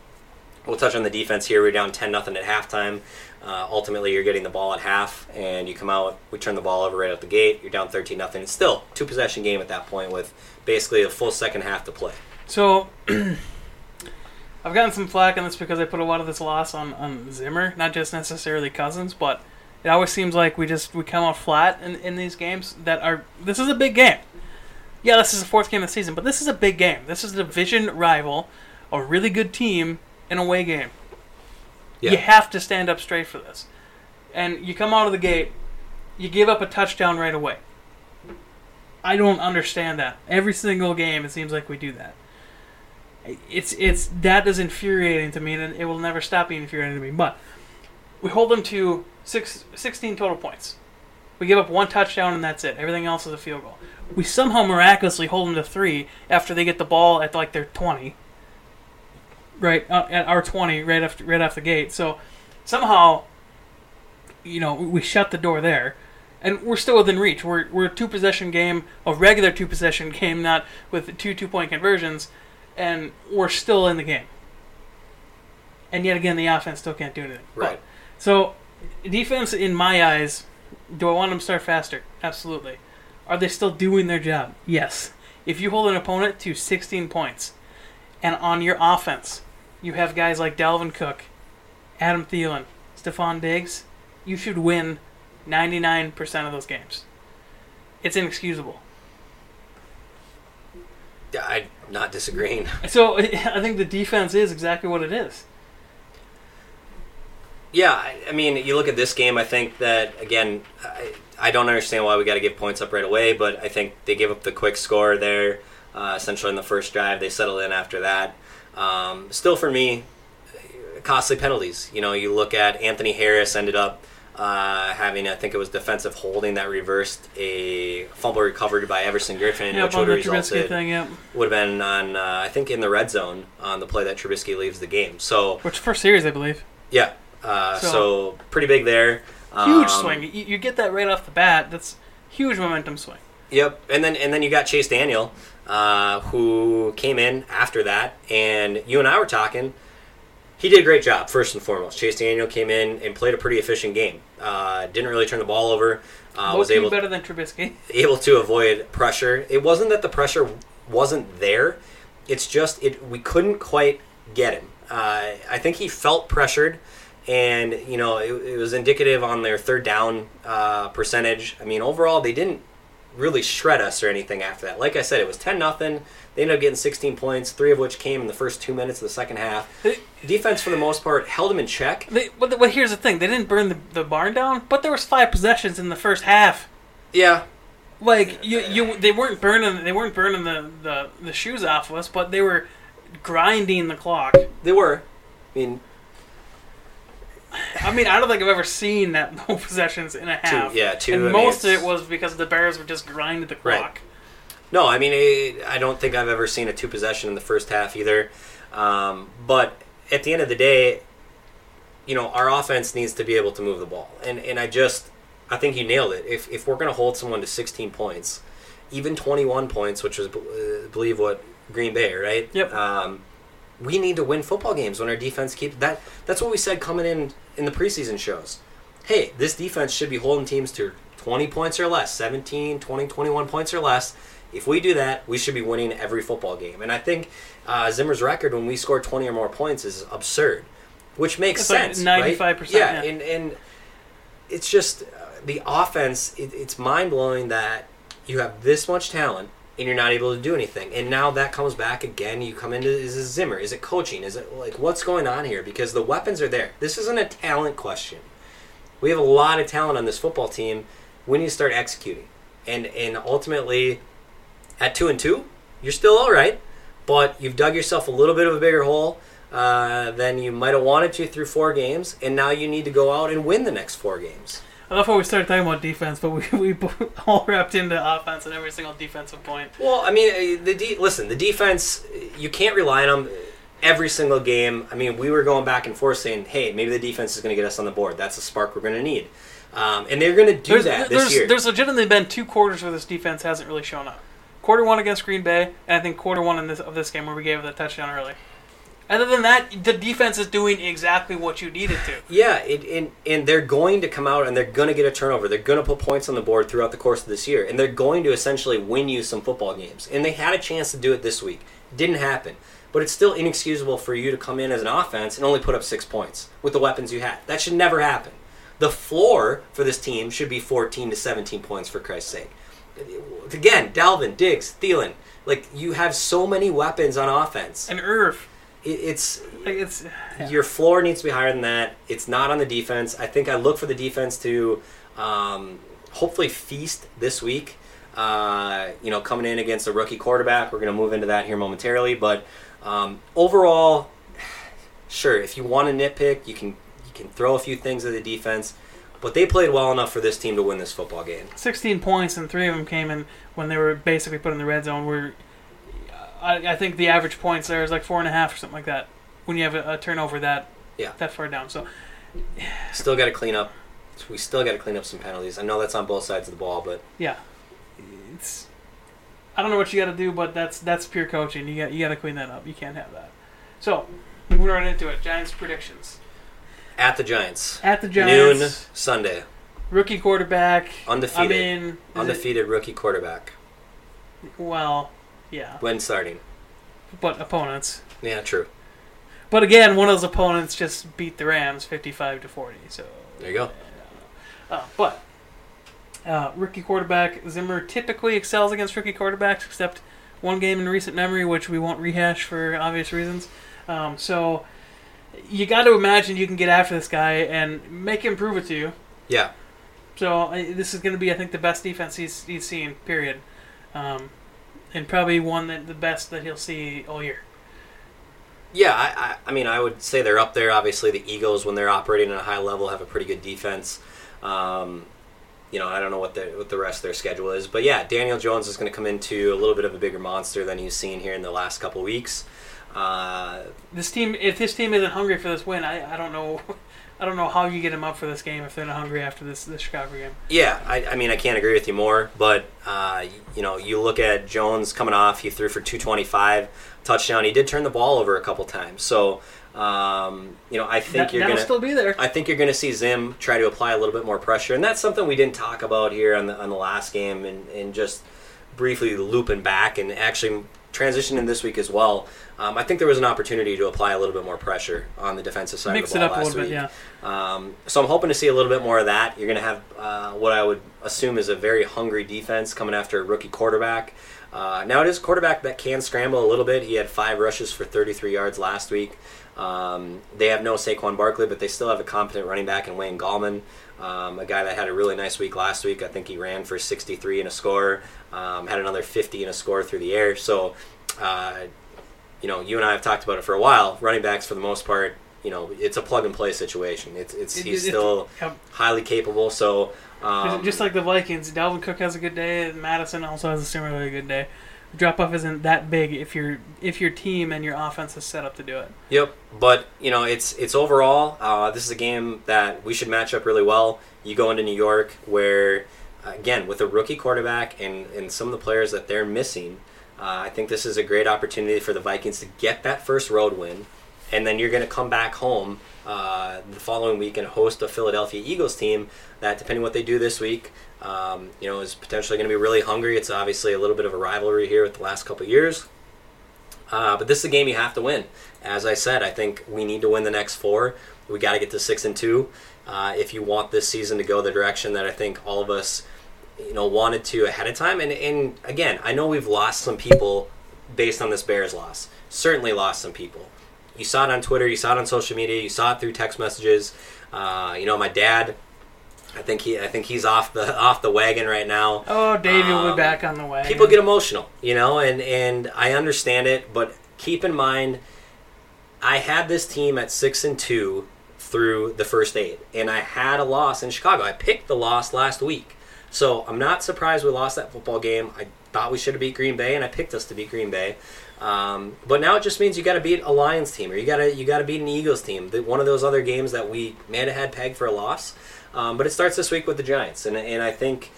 we'll touch on the defense here. We're down ten nothing at halftime. Uh, ultimately, you're getting the ball at half, and you come out. We turn the ball over right out the gate. You're down thirteen nothing. It's still two possession game at that point with basically a full second half to play. So, I've gotten some flack on this because I put a lot of this loss on, on Zimmer, not just necessarily Cousins, but it always seems like we just we come out flat in, in these games that are. This is a big game. Yeah, this is the fourth game of the season, but this is a big game. This is a division rival, a really good team, an away game. Yeah. You have to stand up straight for this. And you come out of the gate, you give up a touchdown right away. I don't understand that. Every single game, it seems like we do that. It's it's that is infuriating to me, and it will never stop being infuriating to me. But we hold them to six, sixteen total points. We give up one touchdown, and that's it. Everything else is a field goal. We somehow miraculously hold them to three after they get the ball at like their twenty. Right, uh, at our twenty, right off, right off the gate. So somehow, you know, we shut the door there, and we're still within reach. We're we're a two possession game, a regular two possession game, not with two two point conversions, and we're still in the game. And yet again, the offense still can't do anything. Right. But, so defense, in my eyes, do I want them to start faster? Absolutely. Are they still doing their job? Yes. If you hold an opponent to sixteen points, and on your offense, you have guys like Dalvin Cook, Adam Thielen, Stefon Diggs. You should win ninety-nine percent of those games. It's inexcusable. I'm not disagreeing. So I think the defense is exactly what it is. Yeah, I mean, you look at this game, I think that, again, I, I don't understand why we got to give points up right away, but I think they gave up the quick score there, uh, essentially in the first drive. They settled in after that. Um, still for me, costly penalties. You know, you look at Anthony Harris ended up uh, having, I think it was defensive holding that reversed a fumble recovered by Everson Griffin, yeah, which would have resulted, thing, yeah. would have been on, uh, I think, in the red zone on the play that Trubisky leaves the game. So, which first series, I believe. Yeah, uh, so, so pretty big there. Huge um, swing. You, you get that right off the bat. That's huge momentum swing. Yep, and then and then you got Chase Daniel, uh, who came in after that, and you and I were talking. He did a great job, first and foremost. Chase Daniel came in and played a pretty efficient game. Uh, didn't really turn the ball over. Uh, was able better than Trubisky. Able to avoid pressure. It wasn't that the pressure wasn't there. It's just it we couldn't quite get him. Uh, I think he felt pressured. And, you know, it, it was indicative on their third down uh, percentage. I mean, overall, they didn't really shred us or anything after that. Like I said, it was ten nothing. They ended up getting sixteen points, three of which came in the first two minutes of the second half. They, Defense, for the most part, held them in check. They, well, well, here's the thing. They didn't burn the, the barn down, but there was five possessions in the first half. Yeah. Like, you, you they weren't burning, they weren't burning the, the, the shoes off of us, but they were grinding the clock. They were. I mean... I mean, I don't think I've ever seen that no possessions in a half. Two, yeah, two. And I mean, most of it was because the Bears were just grinding the clock. Right. No, I mean, it, I don't think I've ever seen a two possession in the first half either. Um, but at the end of the day, you know, our offense needs to be able to move the ball. And and I just, I think you nailed it. If if we're going to hold someone to sixteen points, even twenty-one points, which was, I believe, what, Green Bay, right? Yep. Um, we need to win football games when our defense keeps that. That's what we said coming in in the preseason shows. Hey, this defense should be holding teams to twenty points or less, seventeen, twenty, twenty-one points or less. If we do that, we should be winning every football game. And I think uh, Zimmer's record when we score twenty or more points is absurd, which makes it's sense. Like ninety-five percent. Right? Yeah, yeah. And, and it's just uh, the offense, it, it's mind-blowing that you have this much talent and you're not able to do anything. And now that comes back again. You come into, is it Zimmer? Is it coaching? Is it like, what's going on here? Because the weapons are there. This isn't a talent question. We have a lot of talent on this football team. We need to start executing. And and ultimately, at two and two, you're still all right, but you've dug yourself a little bit of a bigger hole uh, than you might have wanted to through four games, and now you need to go out and win the next four games. I love how we started talking about defense, but we, we all wrapped into offense and every single defensive point. Well, I mean, the de- listen, the defense, you can't rely on them every single game. I mean, we were going back and forth saying, hey, maybe the defense is going to get us on the board. That's the spark we're going to need. Um, and they're going to do there's, that this there's, year. There's legitimately been two quarters where this defense hasn't really shown up. Quarter one against Green Bay, and I think quarter one in this, of this game where we gave the touchdown early. Other than that, the defense is doing exactly what you need it to. Yeah, it, and, and they're going to come out and they're going to get a turnover. They're going to put points on the board throughout the course of this year, and they're going to essentially win you some football games. And they had a chance to do it this week. Didn't happen. But it's still inexcusable for you to come in as an offense and only put up six points with the weapons you had. That should never happen. The floor for this team should be fourteen to seventeen points, for Christ's sake. Again, Dalvin, Diggs, Thielen. Like, you have so many weapons on offense. And Irv. It's, it's yeah. Your floor needs to be higher than that. It's not on the defense. I think I look for the defense to um, hopefully feast this week. Uh, you know, coming in against a rookie quarterback, we're going to move into that here momentarily. But um, overall, sure, if you want to nitpick, you can you can throw a few things at the defense. But they played well enough for this team to win this football game. sixteen points, and three of them came in when they were basically put in the red zone. Where I think the average points there is like four and a half or something like that when you have a, a turnover that yeah. that far down. So still got to clean up. We still got to clean up some penalties. I know that's on both sides of the ball, but yeah, it's. I don't know what you got to do, but that's that's pure coaching. You got you got to clean that up. You can't have that. So moving right into it, Giants predictions. At the Giants. At the Giants. Noon Sunday. Rookie quarterback. Undefeated. I mean, undefeated it, rookie quarterback. Well. Yeah. When starting. But opponents. Yeah, true. But again, one of those opponents just beat the Rams fifty-five to forty. So there you go. Uh, but uh, rookie quarterback Zimmer typically excels against rookie quarterbacks, except one game in recent memory, which we won't rehash for obvious reasons. Um, so you got to imagine you can get after this guy and make him prove it to you. Yeah. So I, this is going to be, I think, the best defense he's, he's seen, period. Um, and probably one that the best that he'll see all year. Yeah, I, I, I mean, I would say they're up there. Obviously, the Eagles, when they're operating at a high level, have a pretty good defense. Um, you know, I don't know what the what the rest of their schedule is. But, yeah, Daniel Jones is going to come into a little bit of a bigger monster than you've seen here in the last couple weeks. Uh, this team, if this team isn't hungry for this win, I, I don't know... I don't know how you get them up for this game if they're not hungry after this, this Chicago game. Yeah, I, I mean, I can't agree with you more, but, uh, you know, you look at Jones coming off, he threw for two twenty-five, touchdown. He did turn the ball over a couple times. So, um, you know, I think that, you're going to still be there. I think you're going to see Zim try to apply a little bit more pressure, and that's something we didn't talk about here on the, on the last game and, and just briefly looping back and actually transitioning this week as well. Um, I think there was an opportunity to apply a little bit more pressure on the defensive side Mix of the ball it up last a little week. Bit, yeah. um, so I'm hoping to see a little bit more of that. You're going to have uh, what I would assume is a very hungry defense coming after a rookie quarterback. Uh, now it is a quarterback that can scramble a little bit. He had five rushes for thirty-three yards last week. Um, they have no Saquon Barkley, but they still have a competent running back in Wayne Gallman, um, a guy that had a really nice week last week. I think he ran for sixty-three and a score, um, had another fifty and a score through the air. So, uh, you know, you and I have talked about it for a while. Running backs, for the most part, you know, it's a plug-and-play situation. It's it's he's still highly capable. So um, just like the Vikings, Dalvin Cook has a good day. Madison also has a similarly good day. The drop-off isn't that big if your if your team and your offense is set up to do it. Yep, but, you know, it's it's overall, uh, this is a game that we should match up really well. You go into New York where, again, with a rookie quarterback and, and some of the players that they're missing, Uh, I think this is a great opportunity for the Vikings to get that first road win, and then you're going to come back home uh, the following week and host a Philadelphia Eagles team that, depending on what they do this week, um, you know, is potentially going to be really hungry. It's obviously a little bit of a rivalry here with the last couple of years. Uh, but this is a game you have to win. As I said, I think we need to win the next four. We got to get to six and two uh, if you want this season to go the direction that I think all of us you know, wanted to ahead of time. And, and again, I know we've lost some people based on this Bears loss. Certainly lost some people. You saw it on Twitter. You saw it on social media. You saw it through text messages. Uh, you know, my dad, I think he, I think he's off the off the wagon right now. Oh, Dave, um, you'll be back on the wagon. People get emotional, you know, and, and I understand it. But keep in mind, I had this team at six and two through the first eight, and I had a loss in Chicago. I picked the loss last week. So I'm not surprised we lost that football game. I thought we should have beat Green Bay, and I picked us to beat Green Bay. Um, but now it just means you got to beat a Lions team, or you got to you got to beat an Eagles team. The, one of those other games that we may have had pegged for a loss. Um, but it starts this week with the Giants, and and I think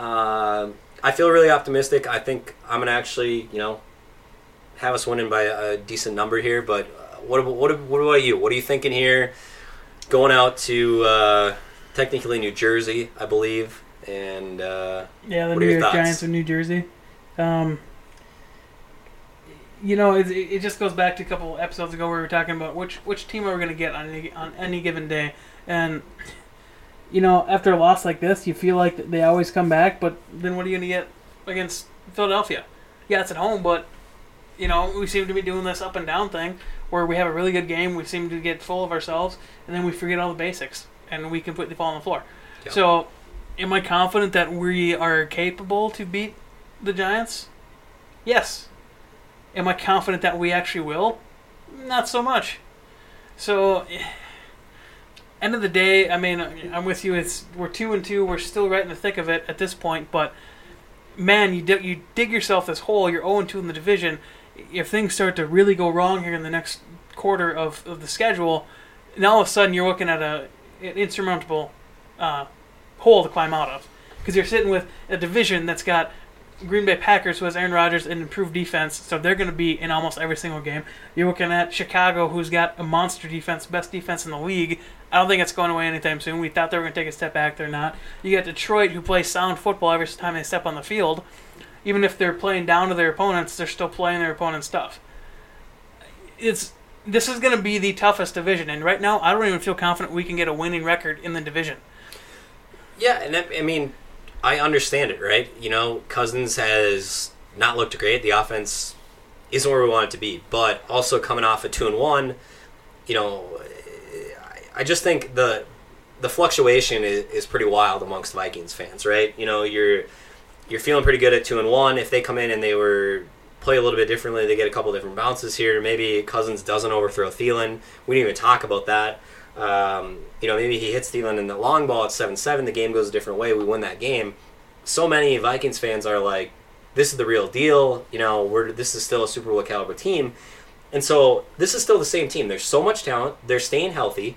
uh, I feel really optimistic. I think I'm gonna actually you know have us winning by a decent number here. But what what what about you? What are you thinking here? Going out to uh, technically New Jersey, I believe. And uh, yeah, the New York thoughts? Giants of New Jersey. Um, you know, it, it just goes back to a couple episodes ago where we were talking about which which team are we going to get on any, on any given day. And you know, after a loss like this, you feel like they always come back. But then, what are you going to get against Philadelphia? Yeah, it's at home, but you know, we seem to be doing this up and down thing where we have a really good game, we seem to get full of ourselves, and then we forget all the basics and we completely fall on the floor. Yep. So. Am I confident that we are capable to beat the Giants? Yes. Am I confident that we actually will? Not so much. So, end of the day, I mean, I'm with you. It's we're two and two. We're still right in the thick of it at this point. But man, you dig, you dig yourself this hole. You're zero and two in the division. If things start to really go wrong here in the next quarter of, of the schedule, now all of a sudden you're looking at a an insurmountable. Uh, hole to climb out of, because you're sitting with a division that's got Green Bay Packers, who has Aaron Rodgers and improved defense, so they're going to be in almost every single game. You're looking at Chicago, who's got a monster defense, best defense in the league. I don't think it's going away anytime soon. We thought they were going to take a step back. They're not. You got Detroit, who plays sound football every time they step on the field. Even if they're playing down to their opponents, they're still playing their opponent's stuff. It's this is going to be the toughest division, and right now I don't even feel confident we can get a winning record in the division. Yeah, and I, I mean, I understand it, right? You know, Cousins has not looked great. The offense isn't where we want it to be. But also coming off a two and one, you know, I, I just think the the fluctuation is, is pretty wild amongst Vikings fans, right? You know, you're you're feeling pretty good at two and one. If they come in and they were play a little bit differently, they get a couple different bounces here. Maybe Cousins doesn't overthrow Thielen. We didn't even talk about that. Um, you know, maybe he hits Thielen in the long ball at seven seven. The game goes a different way. We win that game. So many Vikings fans are like, this is the real deal. You know, we're this is still a Super Bowl caliber team. And so this is still the same team. There's so much talent. They're staying healthy.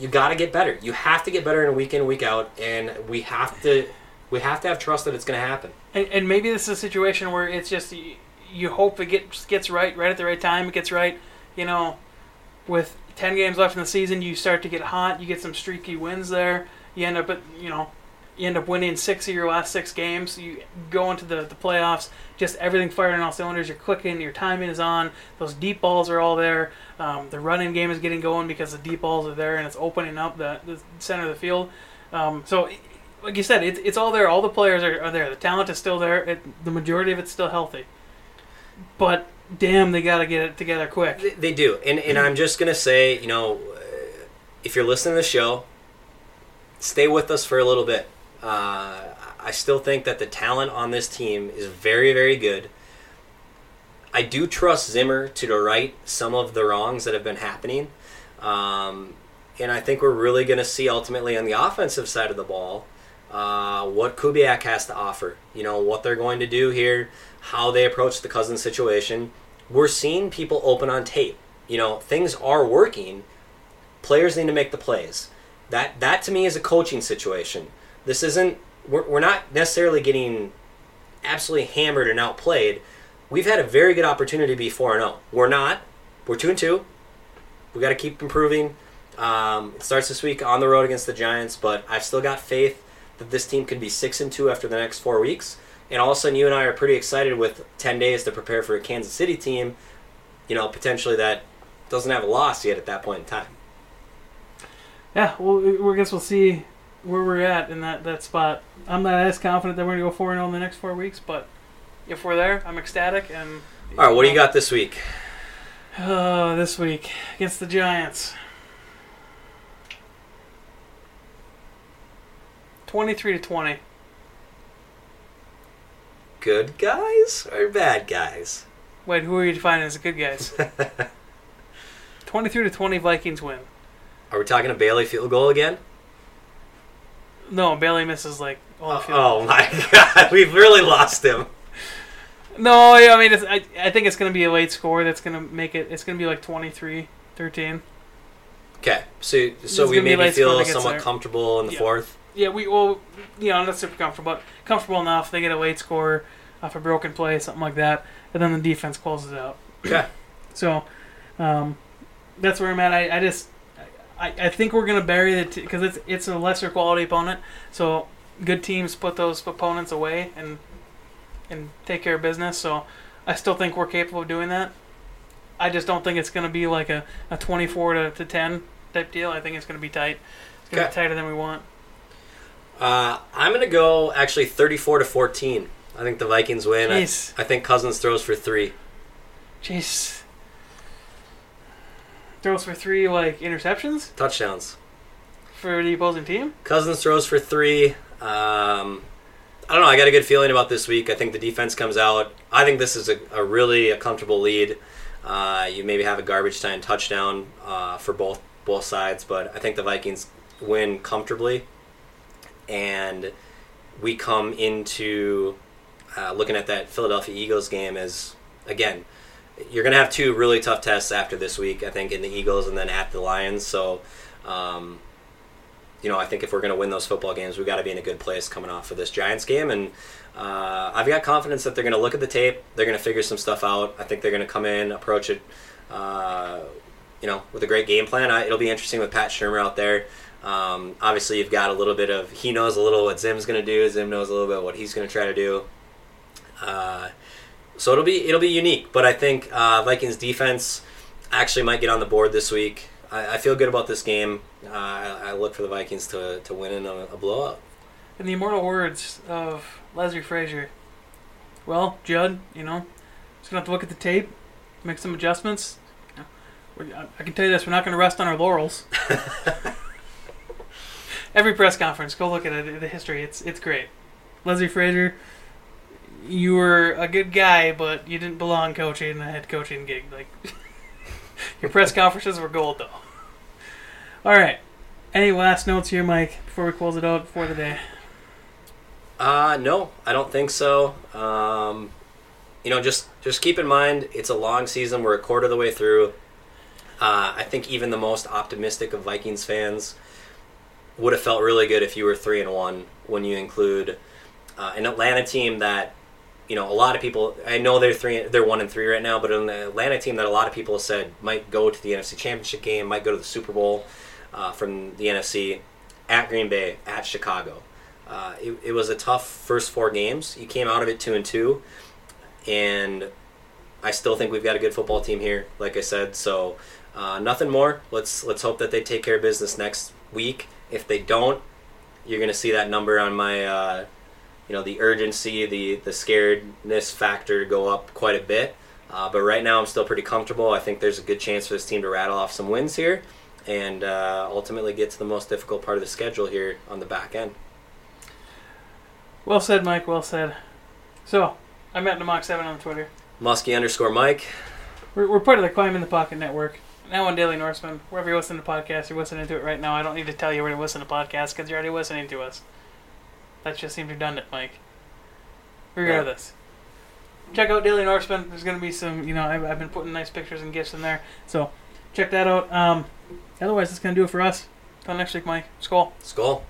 You got to get better. You have to get better in week in, week out, and we have to we have to have trust that it's going to happen. And, and maybe this is a situation where it's just you hope it gets gets right, right at the right time. It gets right, you know, with ten games left in the season, you start to get hot. You get some streaky wins there. You end up, at, you know, you end up winning six of your last six games. You go into the, the playoffs, just everything firing on all cylinders. You're clicking. Your timing is on. Those deep balls are all there. Um, the running game is getting going because the deep balls are there and it's opening up the, the center of the field. Um, so, like you said, it, it's all there. All the players are, are there. The talent is still there. It, the majority of it's still healthy. But damn, they got to get it together quick. They, they do. And and I'm just going to say, you know, if you're listening to the show, stay with us for a little bit. Uh, I still think that the talent on this team is very, very good. I do trust Zimmer to right some of the wrongs that have been happening. Um, and I think we're really going to see ultimately on the offensive side of the ball uh, what Kubiak has to offer. You know, what they're going to do here, how they approach the Cousins situation. We're seeing people open on tape. You know, things are working. Players need to make the plays. That, that to me, is a coaching situation. This isn't – we're not necessarily getting absolutely hammered and outplayed. We've had a very good opportunity to be four and oh. We're not. We're two and two. We've got to keep improving. Um, it starts this week on the road against the Giants, but I've still got faith that this team could be six and two after the next four weeks. And all of a sudden, you and I are pretty excited with ten days to prepare for a Kansas City team, you know, potentially that doesn't have a loss yet at that point in time. Yeah, well, I guess we'll see – where we're at in that, that spot. I'm not as confident that we're going to go four and oh in the next four weeks, but if we're there, I'm ecstatic. And all right, what do you got this week? Oh, this week against the Giants. twenty-three to twenty. Good guys or bad guys? Wait, who are you defining as the good guys? twenty-three to twenty Vikings win. Are we talking a Bailey field goal again? No, Bailey misses like all the field goals. Oh my God, we've really lost him. No, I mean, it's, I I think it's going to be a late score that's going to make it. It's going to be like twenty-three thirteen. Okay, so so it's we maybe feel somewhat there. Comfortable in the yeah. fourth. Yeah, we well, you know, not super comfortable, but comfortable enough. They get a late score off a broken play, something like that, and then the defense closes it out. Okay, so um, that's where I'm at. I, I just. I, I think we're going to bury it because it's it's a lesser quality opponent. So good teams put those opponents away and and take care of business. So I still think we're capable of doing that. I just don't think it's going to be like a, a twenty-four to ten type deal. I think it's going to be tight. It's going to okay. be tighter than we want. Uh, I'm going to go actually thirty-four to fourteen. I think the Vikings win. I, I think Cousins throws for three. Jeez. Throws for three, like, interceptions? Touchdowns. For the opposing team? Cousins throws for three. Um, I don't know. I got a good feeling about this week. I think the defense comes out. I think this is a, a really a comfortable lead. Uh, you maybe have a garbage time touchdown uh, for both both sides, but I think the Vikings win comfortably. And we come into uh, looking at that Philadelphia Eagles game as, again, you're going to have two really tough tests after this week, I think, in the Eagles and then at the Lions. So, um, you know, I think if we're going to win those football games, we've got to be in a good place coming off of this Giants game. And uh, I've got confidence that they're going to look at the tape. They're going to figure some stuff out. I think they're going to come in, approach it, uh, you know, with a great game plan. I, it'll be interesting with Pat Shurmur out there. Um, obviously, you've got a little bit of – he knows a little what Zim's going to do. Zim knows a little bit what he's going to try to do. Uh So it'll be it'll be unique, but I think uh, Vikings defense actually might get on the board this week. I, I feel good about this game. Uh, I, I look for the Vikings to, to win in a, a blowout. In the immortal words of Leslie Frazier, well, Judd, you know, just going to have to look at the tape, make some adjustments. I can tell you this, we're not going to rest on our laurels. every press conference. Go look at the history. It's it's great. Leslie Frazier, you were a good guy, but you didn't belong coaching a head coaching gig. Like your press conferences were gold, though. All right. Any last notes here, Mike, before we close it out for the day? Uh, no, I don't think so. Um, you know, just, just keep in mind, it's a long season. We're a quarter of the way through. Uh, I think even the most optimistic of Vikings fans would have felt really good if you were three and one when you include uh, an Atlanta team that, you know, a lot of people, I know they're three, they're one and three right now, but an Atlanta team that a lot of people have said might go to the N F C Championship game, might go to the Super Bowl. Uh, from the N F C, at Green Bay, at Chicago. Uh, it, it was a tough first four games. You came out of it two and two, and I still think we've got a good football team here, like I said. So uh, nothing more. Let's let's hope that they take care of business next week. If they don't, you're going to see that number on my, uh, you know, the urgency, the, the scaredness factor go up quite a bit. Uh, but right now I'm still pretty comfortable. I think there's a good chance for this team to rattle off some wins here. And uh, ultimately get to the most difficult part of the schedule here on the back end. Well said, Mike. Well said. So, I'm at Namok seven on Twitter. Muskie underscore Mike. We're, we're part of the Climb in the Pocket Network. Now on Daily Norseman. Wherever you listen to podcasts, you're listening to it right now. I don't need to tell you where to listen to podcasts because you're already listening to us. That just seemed redundant, Mike. Regardless. Yeah. Check out Daily Norseman. There's going to be some, you know, I've, I've been putting nice pictures and gifts in there. So, check that out. Um... Otherwise, that's going to do it for us. Until next week, Mike. Skol. Skol.